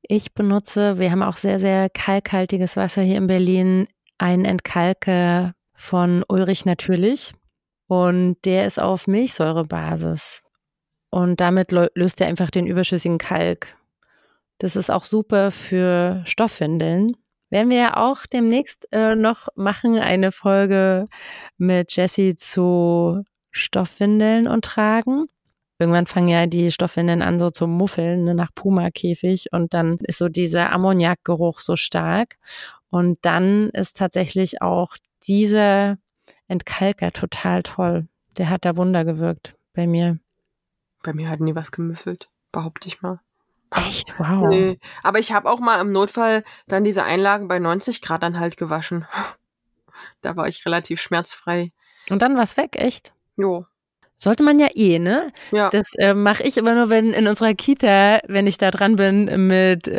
Ich benutze, wir haben auch sehr, sehr kalkhaltiges Wasser hier in Berlin, einen Entkalker von Ulrich Natürlich und der ist auf Milchsäurebasis und damit löst er einfach den überschüssigen Kalk. Das ist auch super für Stoffwindeln. Werden wir ja auch demnächst noch machen, eine Folge mit Jessie zu Stoffwindeln und Tragen. Irgendwann fangen ja die Stoffwindeln an so zu muffeln, ne, nach Puma-Käfig, und dann ist so dieser Ammoniakgeruch so stark. Und dann ist tatsächlich auch dieser Entkalker total toll. Der hat da Wunder gewirkt bei mir. Bei mir hat nie was gemüffelt, behaupte ich mal. Echt? Wow. Nee. Aber ich habe auch mal im Notfall dann diese Einlagen bei 90 Grad dann halt gewaschen. Da war ich relativ schmerzfrei. Und dann war es weg, echt? Jo. Sollte man ja eh, ne? Ja. Das mache ich immer nur, wenn in unserer Kita, wenn ich da dran bin mit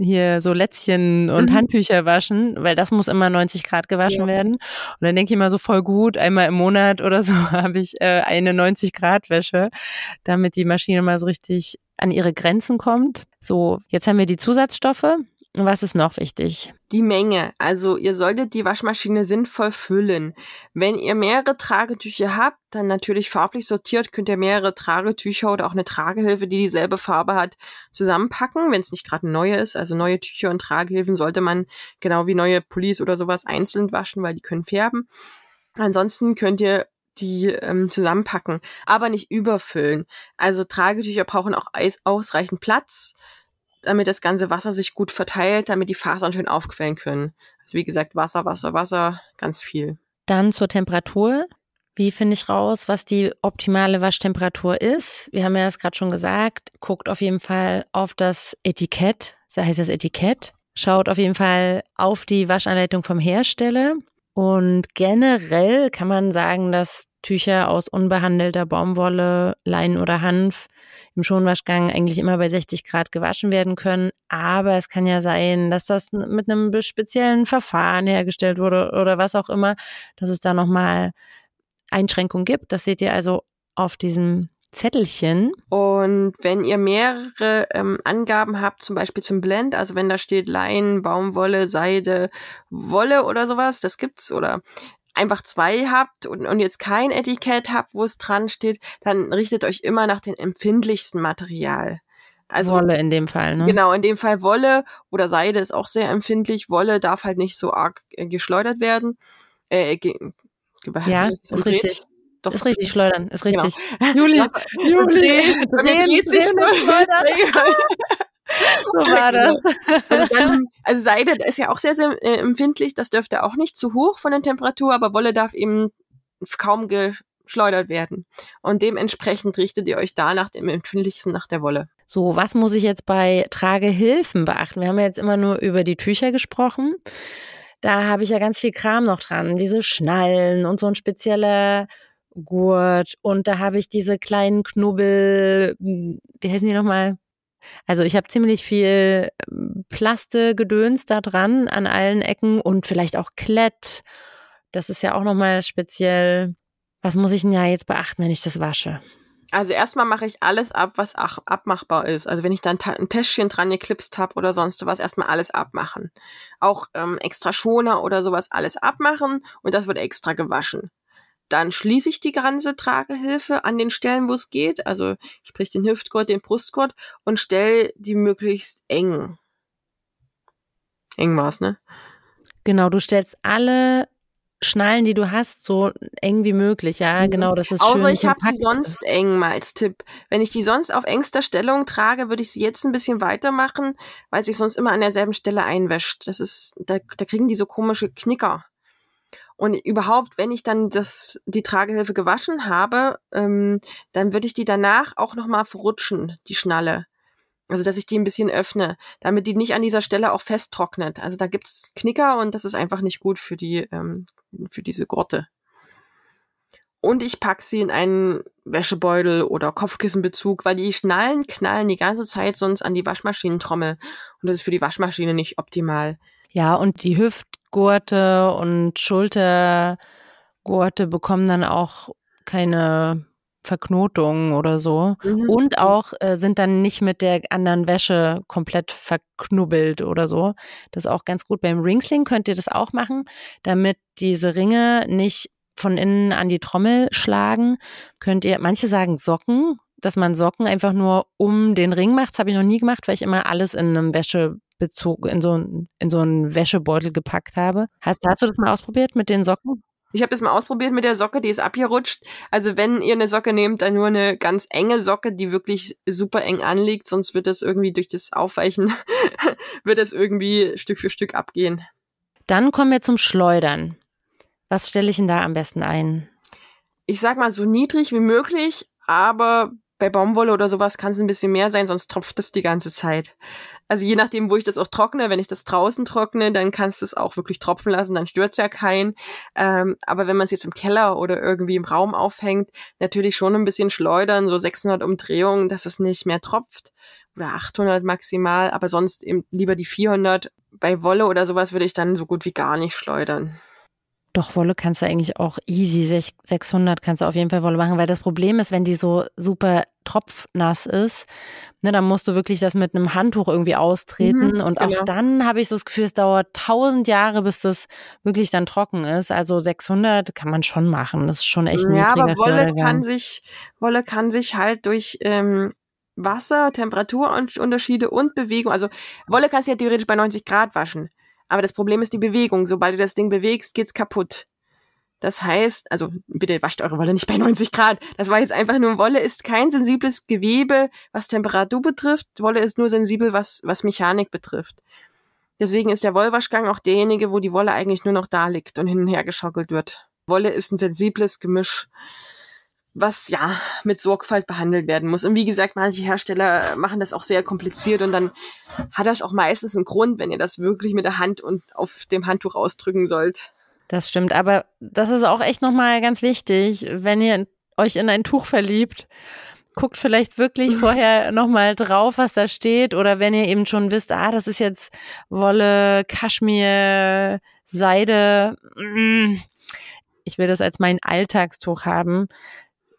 hier so Lätzchen und Handtücher waschen, weil das muss immer 90 Grad gewaschen werden. Und dann denke ich immer so voll gut, einmal im Monat oder so habe ich eine 90 Grad Wäsche, damit die Maschine mal so richtig an ihre Grenzen kommt. So, jetzt haben wir die Zusatzstoffe. Was ist noch wichtig? Die Menge. Also ihr solltet die Waschmaschine sinnvoll füllen. Wenn ihr mehrere Tragetücher habt, dann natürlich farblich sortiert, könnt ihr mehrere Tragetücher oder auch eine Tragehilfe, die dieselbe Farbe hat, zusammenpacken, wenn es nicht gerade eine neue ist. Also neue Tücher und Tragehilfen sollte man, genau wie neue Pullis oder sowas, einzeln waschen, weil die können färben. Ansonsten könnt ihr die zusammenpacken, aber nicht überfüllen. Also Tragetücher brauchen auch ausreichend Platz, damit das ganze Wasser sich gut verteilt, damit die Fasern schön aufquellen können. Also wie gesagt, Wasser, Wasser, Wasser, ganz viel. Dann zur Temperatur. Wie finde ich raus, was die optimale Waschtemperatur ist? Wir haben ja das gerade schon gesagt, guckt auf jeden Fall auf das Etikett, so heißt das Etikett. Schaut auf jeden Fall auf die Waschanleitung vom Hersteller. Und generell kann man sagen, dass Tücher aus unbehandelter Baumwolle, Leinen oder Hanf im Schonwaschgang eigentlich immer bei 60 Grad gewaschen werden können. Aber es kann ja sein, dass das mit einem speziellen Verfahren hergestellt wurde oder was auch immer, dass es da nochmal Einschränkungen gibt. Das seht ihr also auf diesem Zettelchen. Und wenn ihr mehrere Angaben habt, zum Beispiel zum Blend, also wenn da steht Leinen, Baumwolle, Seide, Wolle oder sowas, das gibt's, oder einfach zwei habt und jetzt kein Etikett habt, wo es dran steht, dann richtet euch immer nach dem empfindlichsten Material. Also Wolle in dem Fall, ne? Genau, in dem Fall Wolle oder Seide ist auch sehr empfindlich. Wolle darf halt nicht so arg geschleudert werden. Ja, ist richtig. Doch, ist richtig, schleudern, ist richtig. Genau. Juli, schleudern. So war das. Also Seide ist ja auch sehr, sehr empfindlich, das dürfte auch nicht zu hoch von der Temperatur, aber Wolle darf eben kaum geschleudert werden. Und dementsprechend richtet ihr euch danach dem empfindlichsten, nach der Wolle. So, was muss ich jetzt bei Tragehilfen beachten? Wir haben ja jetzt immer nur über die Tücher gesprochen. Da habe ich ja ganz viel Kram noch dran. Diese Schnallen und so ein spezieller Gurt. Und da habe ich diese kleinen Knubbel, wie heißen die nochmal? Also ich habe ziemlich viel Plastengedöns da dran an allen Ecken und vielleicht auch Klett. Das ist ja auch nochmal speziell. Was muss ich denn ja jetzt beachten, wenn ich das wasche? Also erstmal mache ich alles ab, was abmachbar ist. Also wenn ich da ein Täschchen dran geklipst habe oder sonst was, erstmal alles abmachen. Auch extra Schoner oder sowas, alles abmachen, und das wird extra gewaschen. Dann schließe ich die ganze Tragehilfe an den Stellen, wo es geht, also sprich den Hüftgurt, den Brustgurt, und stelle die möglichst eng. Eng war's, ne? Genau, du stellst alle Schnallen, die du hast, so eng wie möglich, ja, genau, das ist schön. Außer ich habe sie sonst eng mal als Tipp. Wenn ich die sonst auf engster Stellung trage, würde ich sie jetzt ein bisschen weitermachen, weil sich sonst immer an derselben Stelle einwäscht. Das ist, da kriegen die so komische Knicker. Und überhaupt, wenn ich dann die Tragehilfe gewaschen habe, dann würde ich die danach auch nochmal verrutschen, die Schnalle. Also, dass ich die ein bisschen öffne, damit die nicht an dieser Stelle auch festtrocknet. Also, da gibt's Knicker, und das ist einfach nicht gut für für diese Gurte. Und ich packe sie in einen Wäschebeutel oder Kopfkissenbezug, weil die Schnallen knallen die ganze Zeit sonst an die Waschmaschinentrommel. Und das ist für die Waschmaschine nicht optimal. Ja, und die Hüftgurte und Schultergurte bekommen dann auch keine Verknotungen oder so. Mhm. Und auch sind dann nicht mit der anderen Wäsche komplett verknubbelt oder so. Das ist auch ganz gut. Beim Ringsling könnt ihr das auch machen, damit diese Ringe nicht von innen an die Trommel schlagen. Manche sagen Socken, dass man Socken einfach nur um den Ring macht. Das habe ich noch nie gemacht, weil ich immer alles in einem Wäschebezug, in so einen Wäschebeutel gepackt habe. Hast du das mal ausprobiert mit den Socken? Ich habe das mal ausprobiert mit der Socke, die ist abgerutscht. Also wenn ihr eine Socke nehmt, dann nur eine ganz enge Socke, die wirklich super eng anliegt, sonst wird das irgendwie durch das Aufweichen, wird das irgendwie Stück für Stück abgehen. Dann kommen wir zum Schleudern. Was stelle ich denn da am besten ein? Ich sag mal, so niedrig wie möglich, aber bei Baumwolle oder sowas kann es ein bisschen mehr sein, sonst tropft es die ganze Zeit. Also je nachdem, wo ich das auch trockne, wenn ich das draußen trockne, dann kannst du es auch wirklich tropfen lassen, dann stört es ja keinen. Aber wenn man es jetzt im Keller oder irgendwie im Raum aufhängt, natürlich schon ein bisschen schleudern, so 600 Umdrehungen, dass es nicht mehr tropft oder 800 maximal, aber sonst eben lieber die 400. Bei Wolle oder sowas würde ich dann so gut wie gar nicht schleudern. Doch, Wolle kannst du eigentlich auch easy, 600 kannst du auf jeden Fall Wolle machen, weil das Problem ist, wenn die so super tropfnass ist, ne, dann musst du wirklich das mit einem Handtuch irgendwie austreten und genau. Auch dann habe ich so das Gefühl, es dauert 1000 Jahre, bis das wirklich dann trocken ist, also 600 kann man schon machen, das ist schon echt ein niedriger Schleudern. Ja, aber Wolle kann sich halt durch Wasser, Temperaturunterschiede und Bewegung, also Wolle kannst du ja theoretisch bei 90 Grad waschen. Aber das Problem ist die Bewegung. Sobald du das Ding bewegst, geht's kaputt. Das heißt, also bitte wascht eure Wolle nicht bei 90 Grad. Das war jetzt einfach nur, Wolle ist kein sensibles Gewebe, was Temperatur betrifft. Wolle ist nur sensibel, was Mechanik betrifft. Deswegen ist der Wollwaschgang auch derjenige, wo die Wolle eigentlich nur noch da liegt und hin und her geschaukelt wird. Wolle ist ein sensibles Gemisch, was ja mit Sorgfalt behandelt werden muss. Und wie gesagt, manche Hersteller machen das auch sehr kompliziert und dann hat das auch meistens einen Grund, wenn ihr das wirklich mit der Hand und auf dem Handtuch ausdrücken sollt. Das stimmt, aber das ist auch echt nochmal ganz wichtig, wenn ihr euch in ein Tuch verliebt, guckt vielleicht wirklich vorher nochmal drauf, was da steht, oder wenn ihr eben schon wisst, das ist jetzt Wolle, Kaschmir, Seide, ich will das als mein Alltagstuch haben,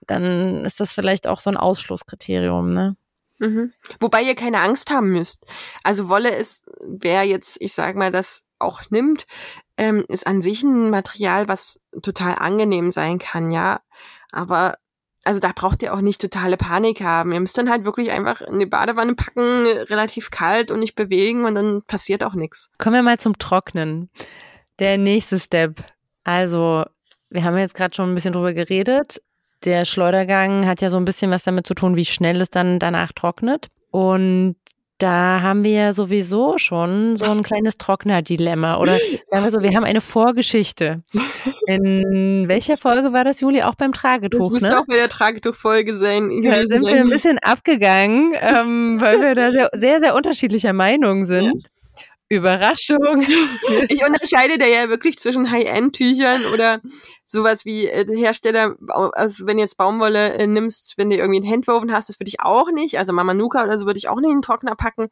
dann ist das vielleicht auch so ein Ausschlusskriterium, ne? Mhm. Wobei ihr keine Angst haben müsst. Also Wolle ist, wer jetzt, ich sag mal, das auch nimmt, ist an sich ein Material, was total angenehm sein kann, ja. Aber also da braucht ihr auch nicht totale Panik haben. Ihr müsst dann halt wirklich einfach in die Badewanne packen, relativ kalt und nicht bewegen und dann passiert auch nichts. Kommen wir mal zum Trocknen. Der nächste Step. Also, wir haben jetzt gerade schon ein bisschen drüber geredet. Der Schleudergang hat ja so ein bisschen was damit zu tun, wie schnell es dann danach trocknet. Und da haben wir ja sowieso schon so ein kleines Trockner-Dilemma. Oder sagen wir so, wir haben eine Vorgeschichte. In welcher Folge war das, Juli? Auch beim Tragetuch, ne? Das müsste auch bei der Tragetuch-Folge sein. Da sind wir ein bisschen abgegangen, weil wir da sehr, sehr unterschiedlicher Meinung sind. Ja. Überraschung. Ich unterscheide da ja wirklich zwischen High-End-Tüchern oder sowas wie Hersteller, also wenn du jetzt Baumwolle nimmst, wenn du irgendwie einen Handwoven hast, das würde ich auch nicht, also Mamanuka oder so würde ich auch nicht in den Trockner packen,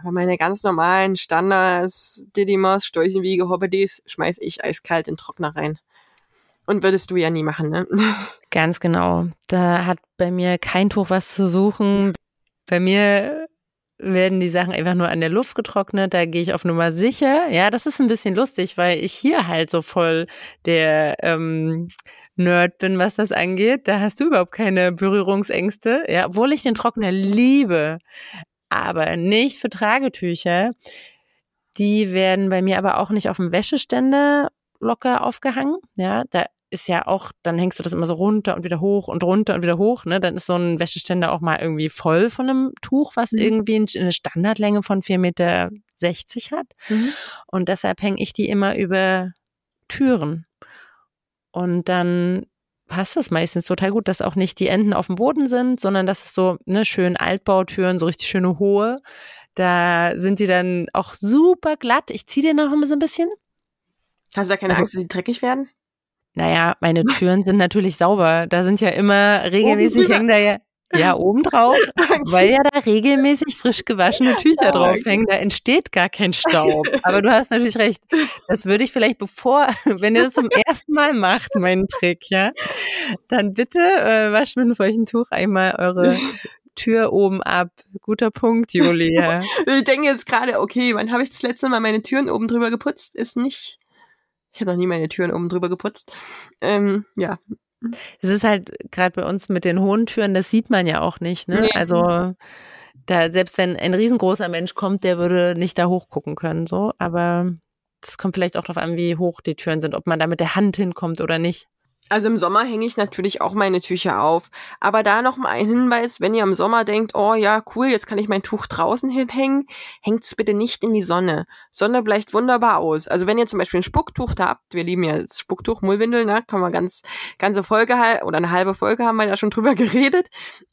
aber meine ganz normalen Standards, Didymos, Storchenwiege, Hoppedis, schmeiß ich eiskalt in den Trockner rein. Und würdest du ja nie machen, ne? Ganz genau. Da hat bei mir kein Tuch was zu suchen. Bei mir werden die Sachen einfach nur an der Luft getrocknet, da gehe ich auf Nummer sicher. Ja, das ist ein bisschen lustig, weil ich hier halt so voll der Nerd bin, was das angeht. Da hast du überhaupt keine Berührungsängste, ja, obwohl ich den Trockner liebe, aber nicht für Tragetücher. Die werden bei mir aber auch nicht auf dem Wäscheständer locker aufgehangen, ja, da ist ja auch, dann hängst du das immer so runter und wieder hoch und runter und wieder hoch, ne? Dann ist so ein Wäscheständer auch mal irgendwie voll von einem Tuch, was irgendwie eine Standardlänge von 4,60 Meter hat. Mhm. Und deshalb hänge ich die immer über Türen. Und dann passt das meistens total gut, dass auch nicht die Enden auf dem Boden sind, sondern dass es so, ne, schön Altbautüren, so richtig schöne hohe. Da sind die dann auch super glatt. Ich ziehe dir noch so ein bisschen. Hast du da keine Angst, dass die dreckig werden? Naja, meine Türen sind natürlich sauber. Da sind ja immer regelmäßig, hängen da ja oben drauf, weil ja da regelmäßig frisch gewaschene Tücher drauf hängen. Da entsteht gar kein Staub. Aber du hast natürlich recht. Das würde ich vielleicht wenn ihr das zum ersten Mal macht, meinen Trick, ja, dann bitte wascht mit einem feuchten Tuch einmal eure Tür oben ab. Guter Punkt, Julia. Ich denke jetzt gerade, okay, wann habe ich das letzte Mal meine Türen oben drüber geputzt? Ist nicht... Ich habe noch nie meine Türen oben drüber geputzt. Ja. Es ist halt gerade bei uns mit den hohen Türen, das sieht man ja auch nicht, ne? Nee. Also da, selbst wenn ein riesengroßer Mensch kommt, der würde nicht da hochgucken können, so. Aber Das kommt vielleicht auch darauf an, wie hoch die Türen sind, ob man da mit der Hand hinkommt oder nicht. Also im Sommer hänge ich natürlich auch meine Tücher auf. Aber da noch mal ein Hinweis, wenn ihr im Sommer denkt, oh ja, cool, jetzt kann ich mein Tuch draußen hinhängen, hängt's bitte nicht in die Sonne. Sonne bleicht wunderbar aus. Also wenn ihr zum Beispiel ein Spucktuch da habt, wir lieben ja das Spucktuch, Mullwindel, ne, kann man ganze Folge oder eine halbe Folge haben wir da schon drüber geredet.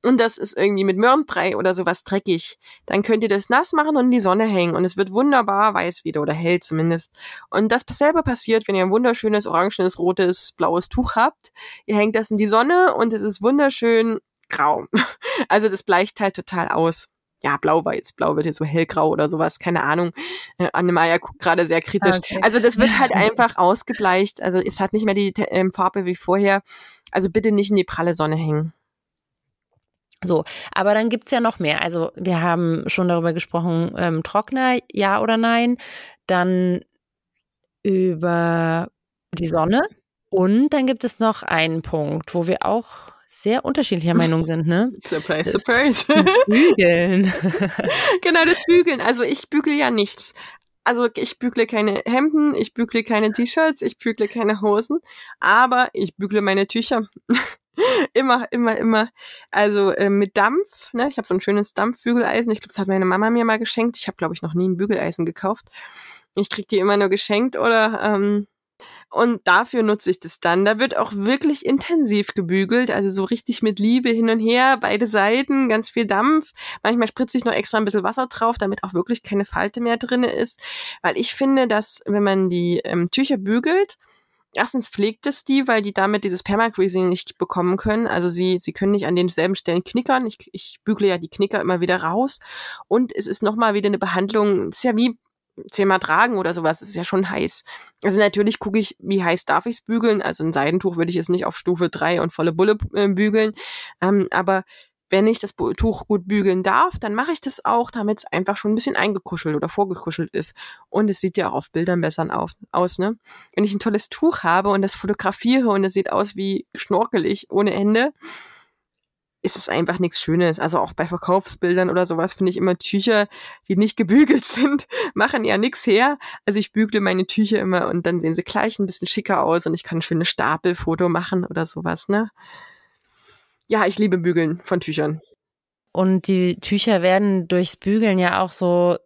Und das ist irgendwie mit Möhrenbrei oder sowas dreckig. Dann könnt ihr das nass machen und in die Sonne hängen. Und es wird wunderbar weiß wieder oder hell zumindest. Und dasselbe passiert, wenn ihr ein wunderschönes, orangenes, rotes, blaues Tuch habt. Ihr hängt das in die Sonne und es ist wunderschön grau. Also das bleicht halt total aus. Ja, blau wird jetzt so hellgrau oder sowas, keine Ahnung. Anne-Marja guckt gerade sehr kritisch. Okay. Also das wird halt einfach ausgebleicht. Also es hat nicht mehr die Farbe wie vorher. Also bitte nicht in die pralle Sonne hängen. So, aber dann gibt's ja noch mehr. Also wir haben schon darüber gesprochen, Trockner, ja oder nein. Dann über die Sonne. Und dann gibt es noch einen Punkt, wo wir auch sehr unterschiedlicher Meinung sind, ne? Surprise, surprise. Bügeln. Genau, das Bügeln. Also ich bügele ja nichts. Also ich bügle keine Hemden, ich bügle keine T-Shirts, ich bügle keine Hosen, aber ich bügle meine Tücher. Immer. Also mit Dampf, ne? Ich habe so ein schönes Dampfbügeleisen. Ich glaube, das hat meine Mama mir mal geschenkt. Ich habe, glaube ich, noch nie ein Bügeleisen gekauft. Ich kriege die immer nur geschenkt oder... Und dafür nutze ich das dann. Da wird auch wirklich intensiv gebügelt, also so richtig mit Liebe hin und her, beide Seiten, ganz viel Dampf. Manchmal spritze ich noch extra ein bisschen Wasser drauf, damit auch wirklich keine Falte mehr drin ist. Weil ich finde, dass wenn man die Tücher bügelt, erstens pflegt es die, weil die damit dieses Permagreasing nicht bekommen können. Also sie können nicht an denselben Stellen knickern. Ich bügle ja die Knicker immer wieder raus. Und es ist nochmal wieder eine Behandlung, ist ja wie 10-mal tragen oder sowas, ist ja schon heiß. Also natürlich gucke ich, wie heiß darf ich es bügeln. Also ein Seidentuch würde ich jetzt nicht auf Stufe 3 und volle Bulle bügeln. Aber wenn ich das Tuch gut bügeln darf, dann mache ich das auch, damit es einfach schon ein bisschen eingekuschelt oder vorgekuschelt ist. Und es sieht ja auch auf Bildern besser aus, ne? Wenn ich ein tolles Tuch habe und das fotografiere und es sieht aus wie schnorkelig ohne Ende, ist es einfach nichts Schönes. Also auch bei Verkaufsbildern oder sowas finde ich immer Tücher, die nicht gebügelt sind, machen ja nichts her. Also ich bügle meine Tücher immer und dann sehen sie gleich ein bisschen schicker aus und ich kann ein schönes Stapelfoto machen oder sowas, ne? Ja, ich liebe Bügeln von Tüchern. Und die Tücher werden durchs Bügeln ja auch so,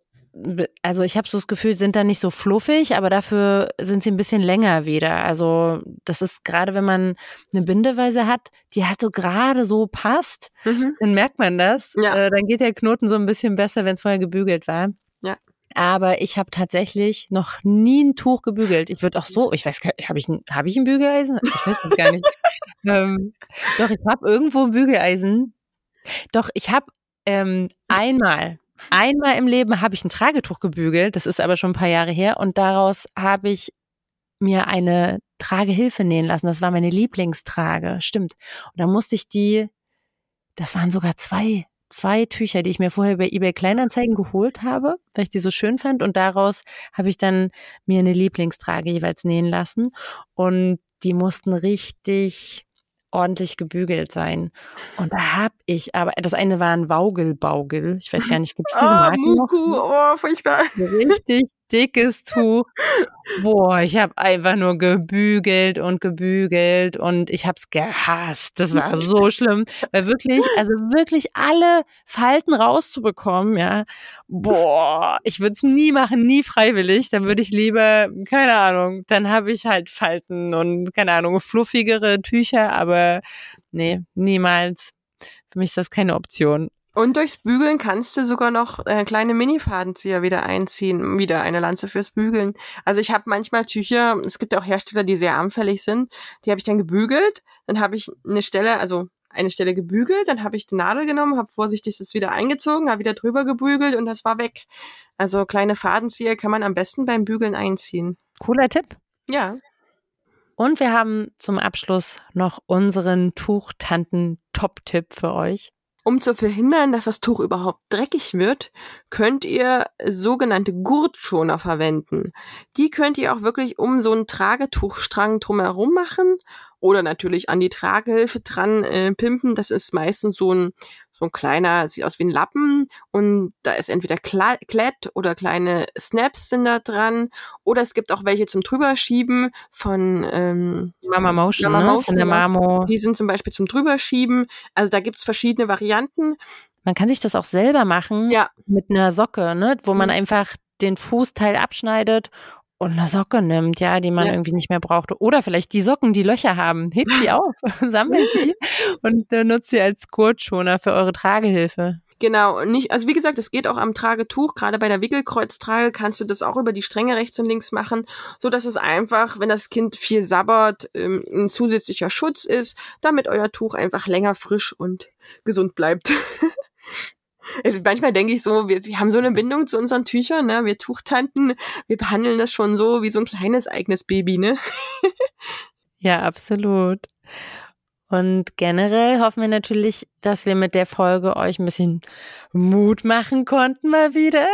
also ich habe so das Gefühl, sind da nicht so fluffig, aber dafür sind sie ein bisschen länger wieder. Also das ist gerade, wenn man eine Bindeweise hat, die halt so gerade so passt, dann merkt man das. Ja. Dann geht der Knoten so ein bisschen besser, wenn es vorher gebügelt war. Ja. Aber ich habe tatsächlich noch nie ein Tuch gebügelt. Ich würde auch so, ich weiß gar nicht, hab ich ein Bügeleisen? Ich weiß es gar nicht. Doch, ich habe irgendwo ein Bügeleisen. Doch, ich habe Einmal im Leben habe ich ein Tragetuch gebügelt, das ist aber schon ein paar Jahre her, und daraus habe ich mir eine Tragehilfe nähen lassen. Das war meine Lieblingstrage, stimmt. Und da musste ich das waren sogar zwei Tücher, die ich mir vorher bei eBay Kleinanzeigen geholt habe, weil ich die so schön fand, und daraus habe ich dann mir eine Lieblingstrage jeweils nähen lassen, und die mussten richtig ordentlich gebügelt sein. Und da habe ich aber, das eine war ein Waugel-Baugel. Ich weiß gar nicht, gibt es diese Marke Muku, noch? Oh, furchtbar. Richtig dickes Tuch. Boah, ich habe einfach nur gebügelt und ich habe es gehasst. Das war so schlimm. Weil wirklich alle Falten rauszubekommen, ja. Boah, ich würde es nie machen, nie freiwillig. Dann würde ich lieber, keine Ahnung, dann habe ich halt Falten und, keine Ahnung, fluffigere Tücher, aber nee, niemals. Für mich ist das keine Option. Und durchs Bügeln kannst du sogar noch kleine Mini-Fadenzieher wieder einziehen. Wieder eine Lanze fürs Bügeln. Also ich habe manchmal Tücher, es gibt ja auch Hersteller, die sehr anfällig sind, die habe ich dann gebügelt, dann habe ich eine Stelle gebügelt, dann habe ich die Nadel genommen, habe vorsichtig das wieder eingezogen, habe wieder drüber gebügelt und das war weg. Also kleine Fadenzieher kann man am besten beim Bügeln einziehen. Cooler Tipp. Ja. Und wir haben zum Abschluss noch unseren Tuchtanten-Top-Tipp für euch. Um zu verhindern, dass das Tuch überhaupt dreckig wird, könnt ihr sogenannte Gurtschoner verwenden. Die könnt ihr auch wirklich um so einen Tragetuchstrang drumherum machen oder natürlich an die Tragehilfe dran pimpen. Das ist meistens so ein so ein kleiner, sieht aus wie ein Lappen und da ist entweder Klett oder kleine Snaps sind da dran oder es gibt auch welche zum drüberschieben von Mama Motion, Mama Motion, ne? Von der Mamo. Die sind zum Beispiel zum drüberschieben, also da gibt's verschiedene Varianten. Man kann sich das auch selber machen, ja, mit einer Socke, ne? Wo man einfach den Fußteil abschneidet und eine Socke nimmt, ja, die man irgendwie nicht mehr brauchte. Oder vielleicht die Socken, die Löcher haben. Hebt sie auf, sammelt die und nutzt sie als Gurtschoner für eure Tragehilfe. Genau, nicht, also wie gesagt, es geht auch am Tragetuch, gerade bei der Wickelkreuztrage kannst du das auch über die Stränge rechts und links machen, so dass es einfach, wenn das Kind viel sabbert, ein zusätzlicher Schutz ist, damit euer Tuch einfach länger frisch und gesund bleibt. Also manchmal denke ich so, wir haben so eine Bindung zu unseren Tüchern, ne? Wir Tuchtanten, wir behandeln das schon so wie so ein kleines eigenes Baby, ne? Ja, absolut. Und generell hoffen wir natürlich, dass wir mit der Folge euch ein bisschen Mut machen konnten, mal wieder,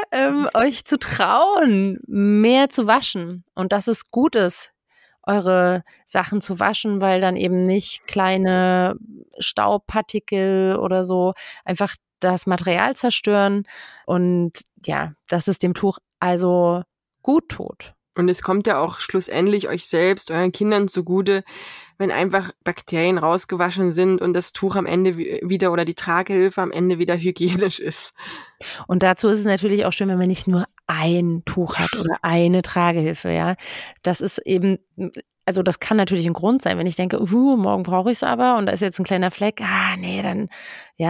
euch zu trauen, mehr zu waschen. Und dass es gut ist, eure Sachen zu waschen, weil dann eben nicht kleine Staubpartikel oder so einfach das Material zerstören und ja, dass es dem Tuch also gut tut. Und es kommt ja auch schlussendlich euch selbst, euren Kindern zugute, wenn einfach Bakterien rausgewaschen sind und das Tuch am Ende wieder oder die Tragehilfe am Ende wieder hygienisch ist. Und dazu ist es natürlich auch schön, wenn man nicht nur ein Tuch hat oder eine Tragehilfe, ja. Das ist eben, also das kann natürlich ein Grund sein, wenn ich denke, morgen brauche ich es aber und da ist jetzt ein kleiner Fleck,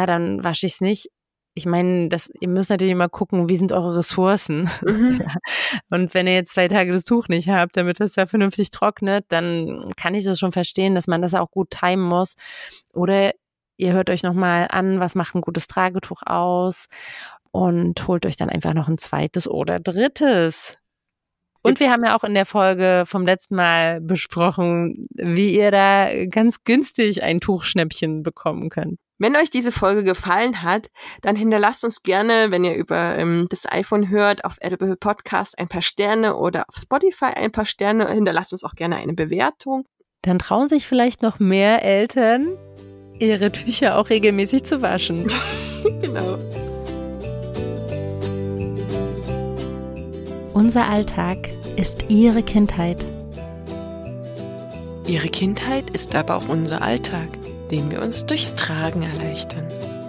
dann wasche ich es nicht. Ich meine, ihr müsst natürlich immer gucken, wie sind eure Ressourcen. Mhm. Und wenn ihr jetzt 2 Tage das Tuch nicht habt, damit das ja vernünftig trocknet, dann kann ich das schon verstehen, dass man das auch gut timen muss. Oder ihr hört euch nochmal an, was macht ein gutes Tragetuch aus und holt euch dann einfach noch ein zweites oder drittes. Und wir haben ja auch in der Folge vom letzten Mal besprochen, wie ihr da ganz günstig ein Tuchschnäppchen bekommen könnt. Wenn euch diese Folge gefallen hat, dann hinterlasst uns gerne, wenn ihr über das iPhone hört, auf Apple Podcast ein paar Sterne oder auf Spotify ein paar Sterne. Hinterlasst uns auch gerne eine Bewertung. Dann trauen sich vielleicht noch mehr Eltern, ihre Tücher auch regelmäßig zu waschen. Genau. Unser Alltag ist Ihre Kindheit. Ihre Kindheit ist aber auch unser Alltag, den wir uns durchs Tragen erleichtern.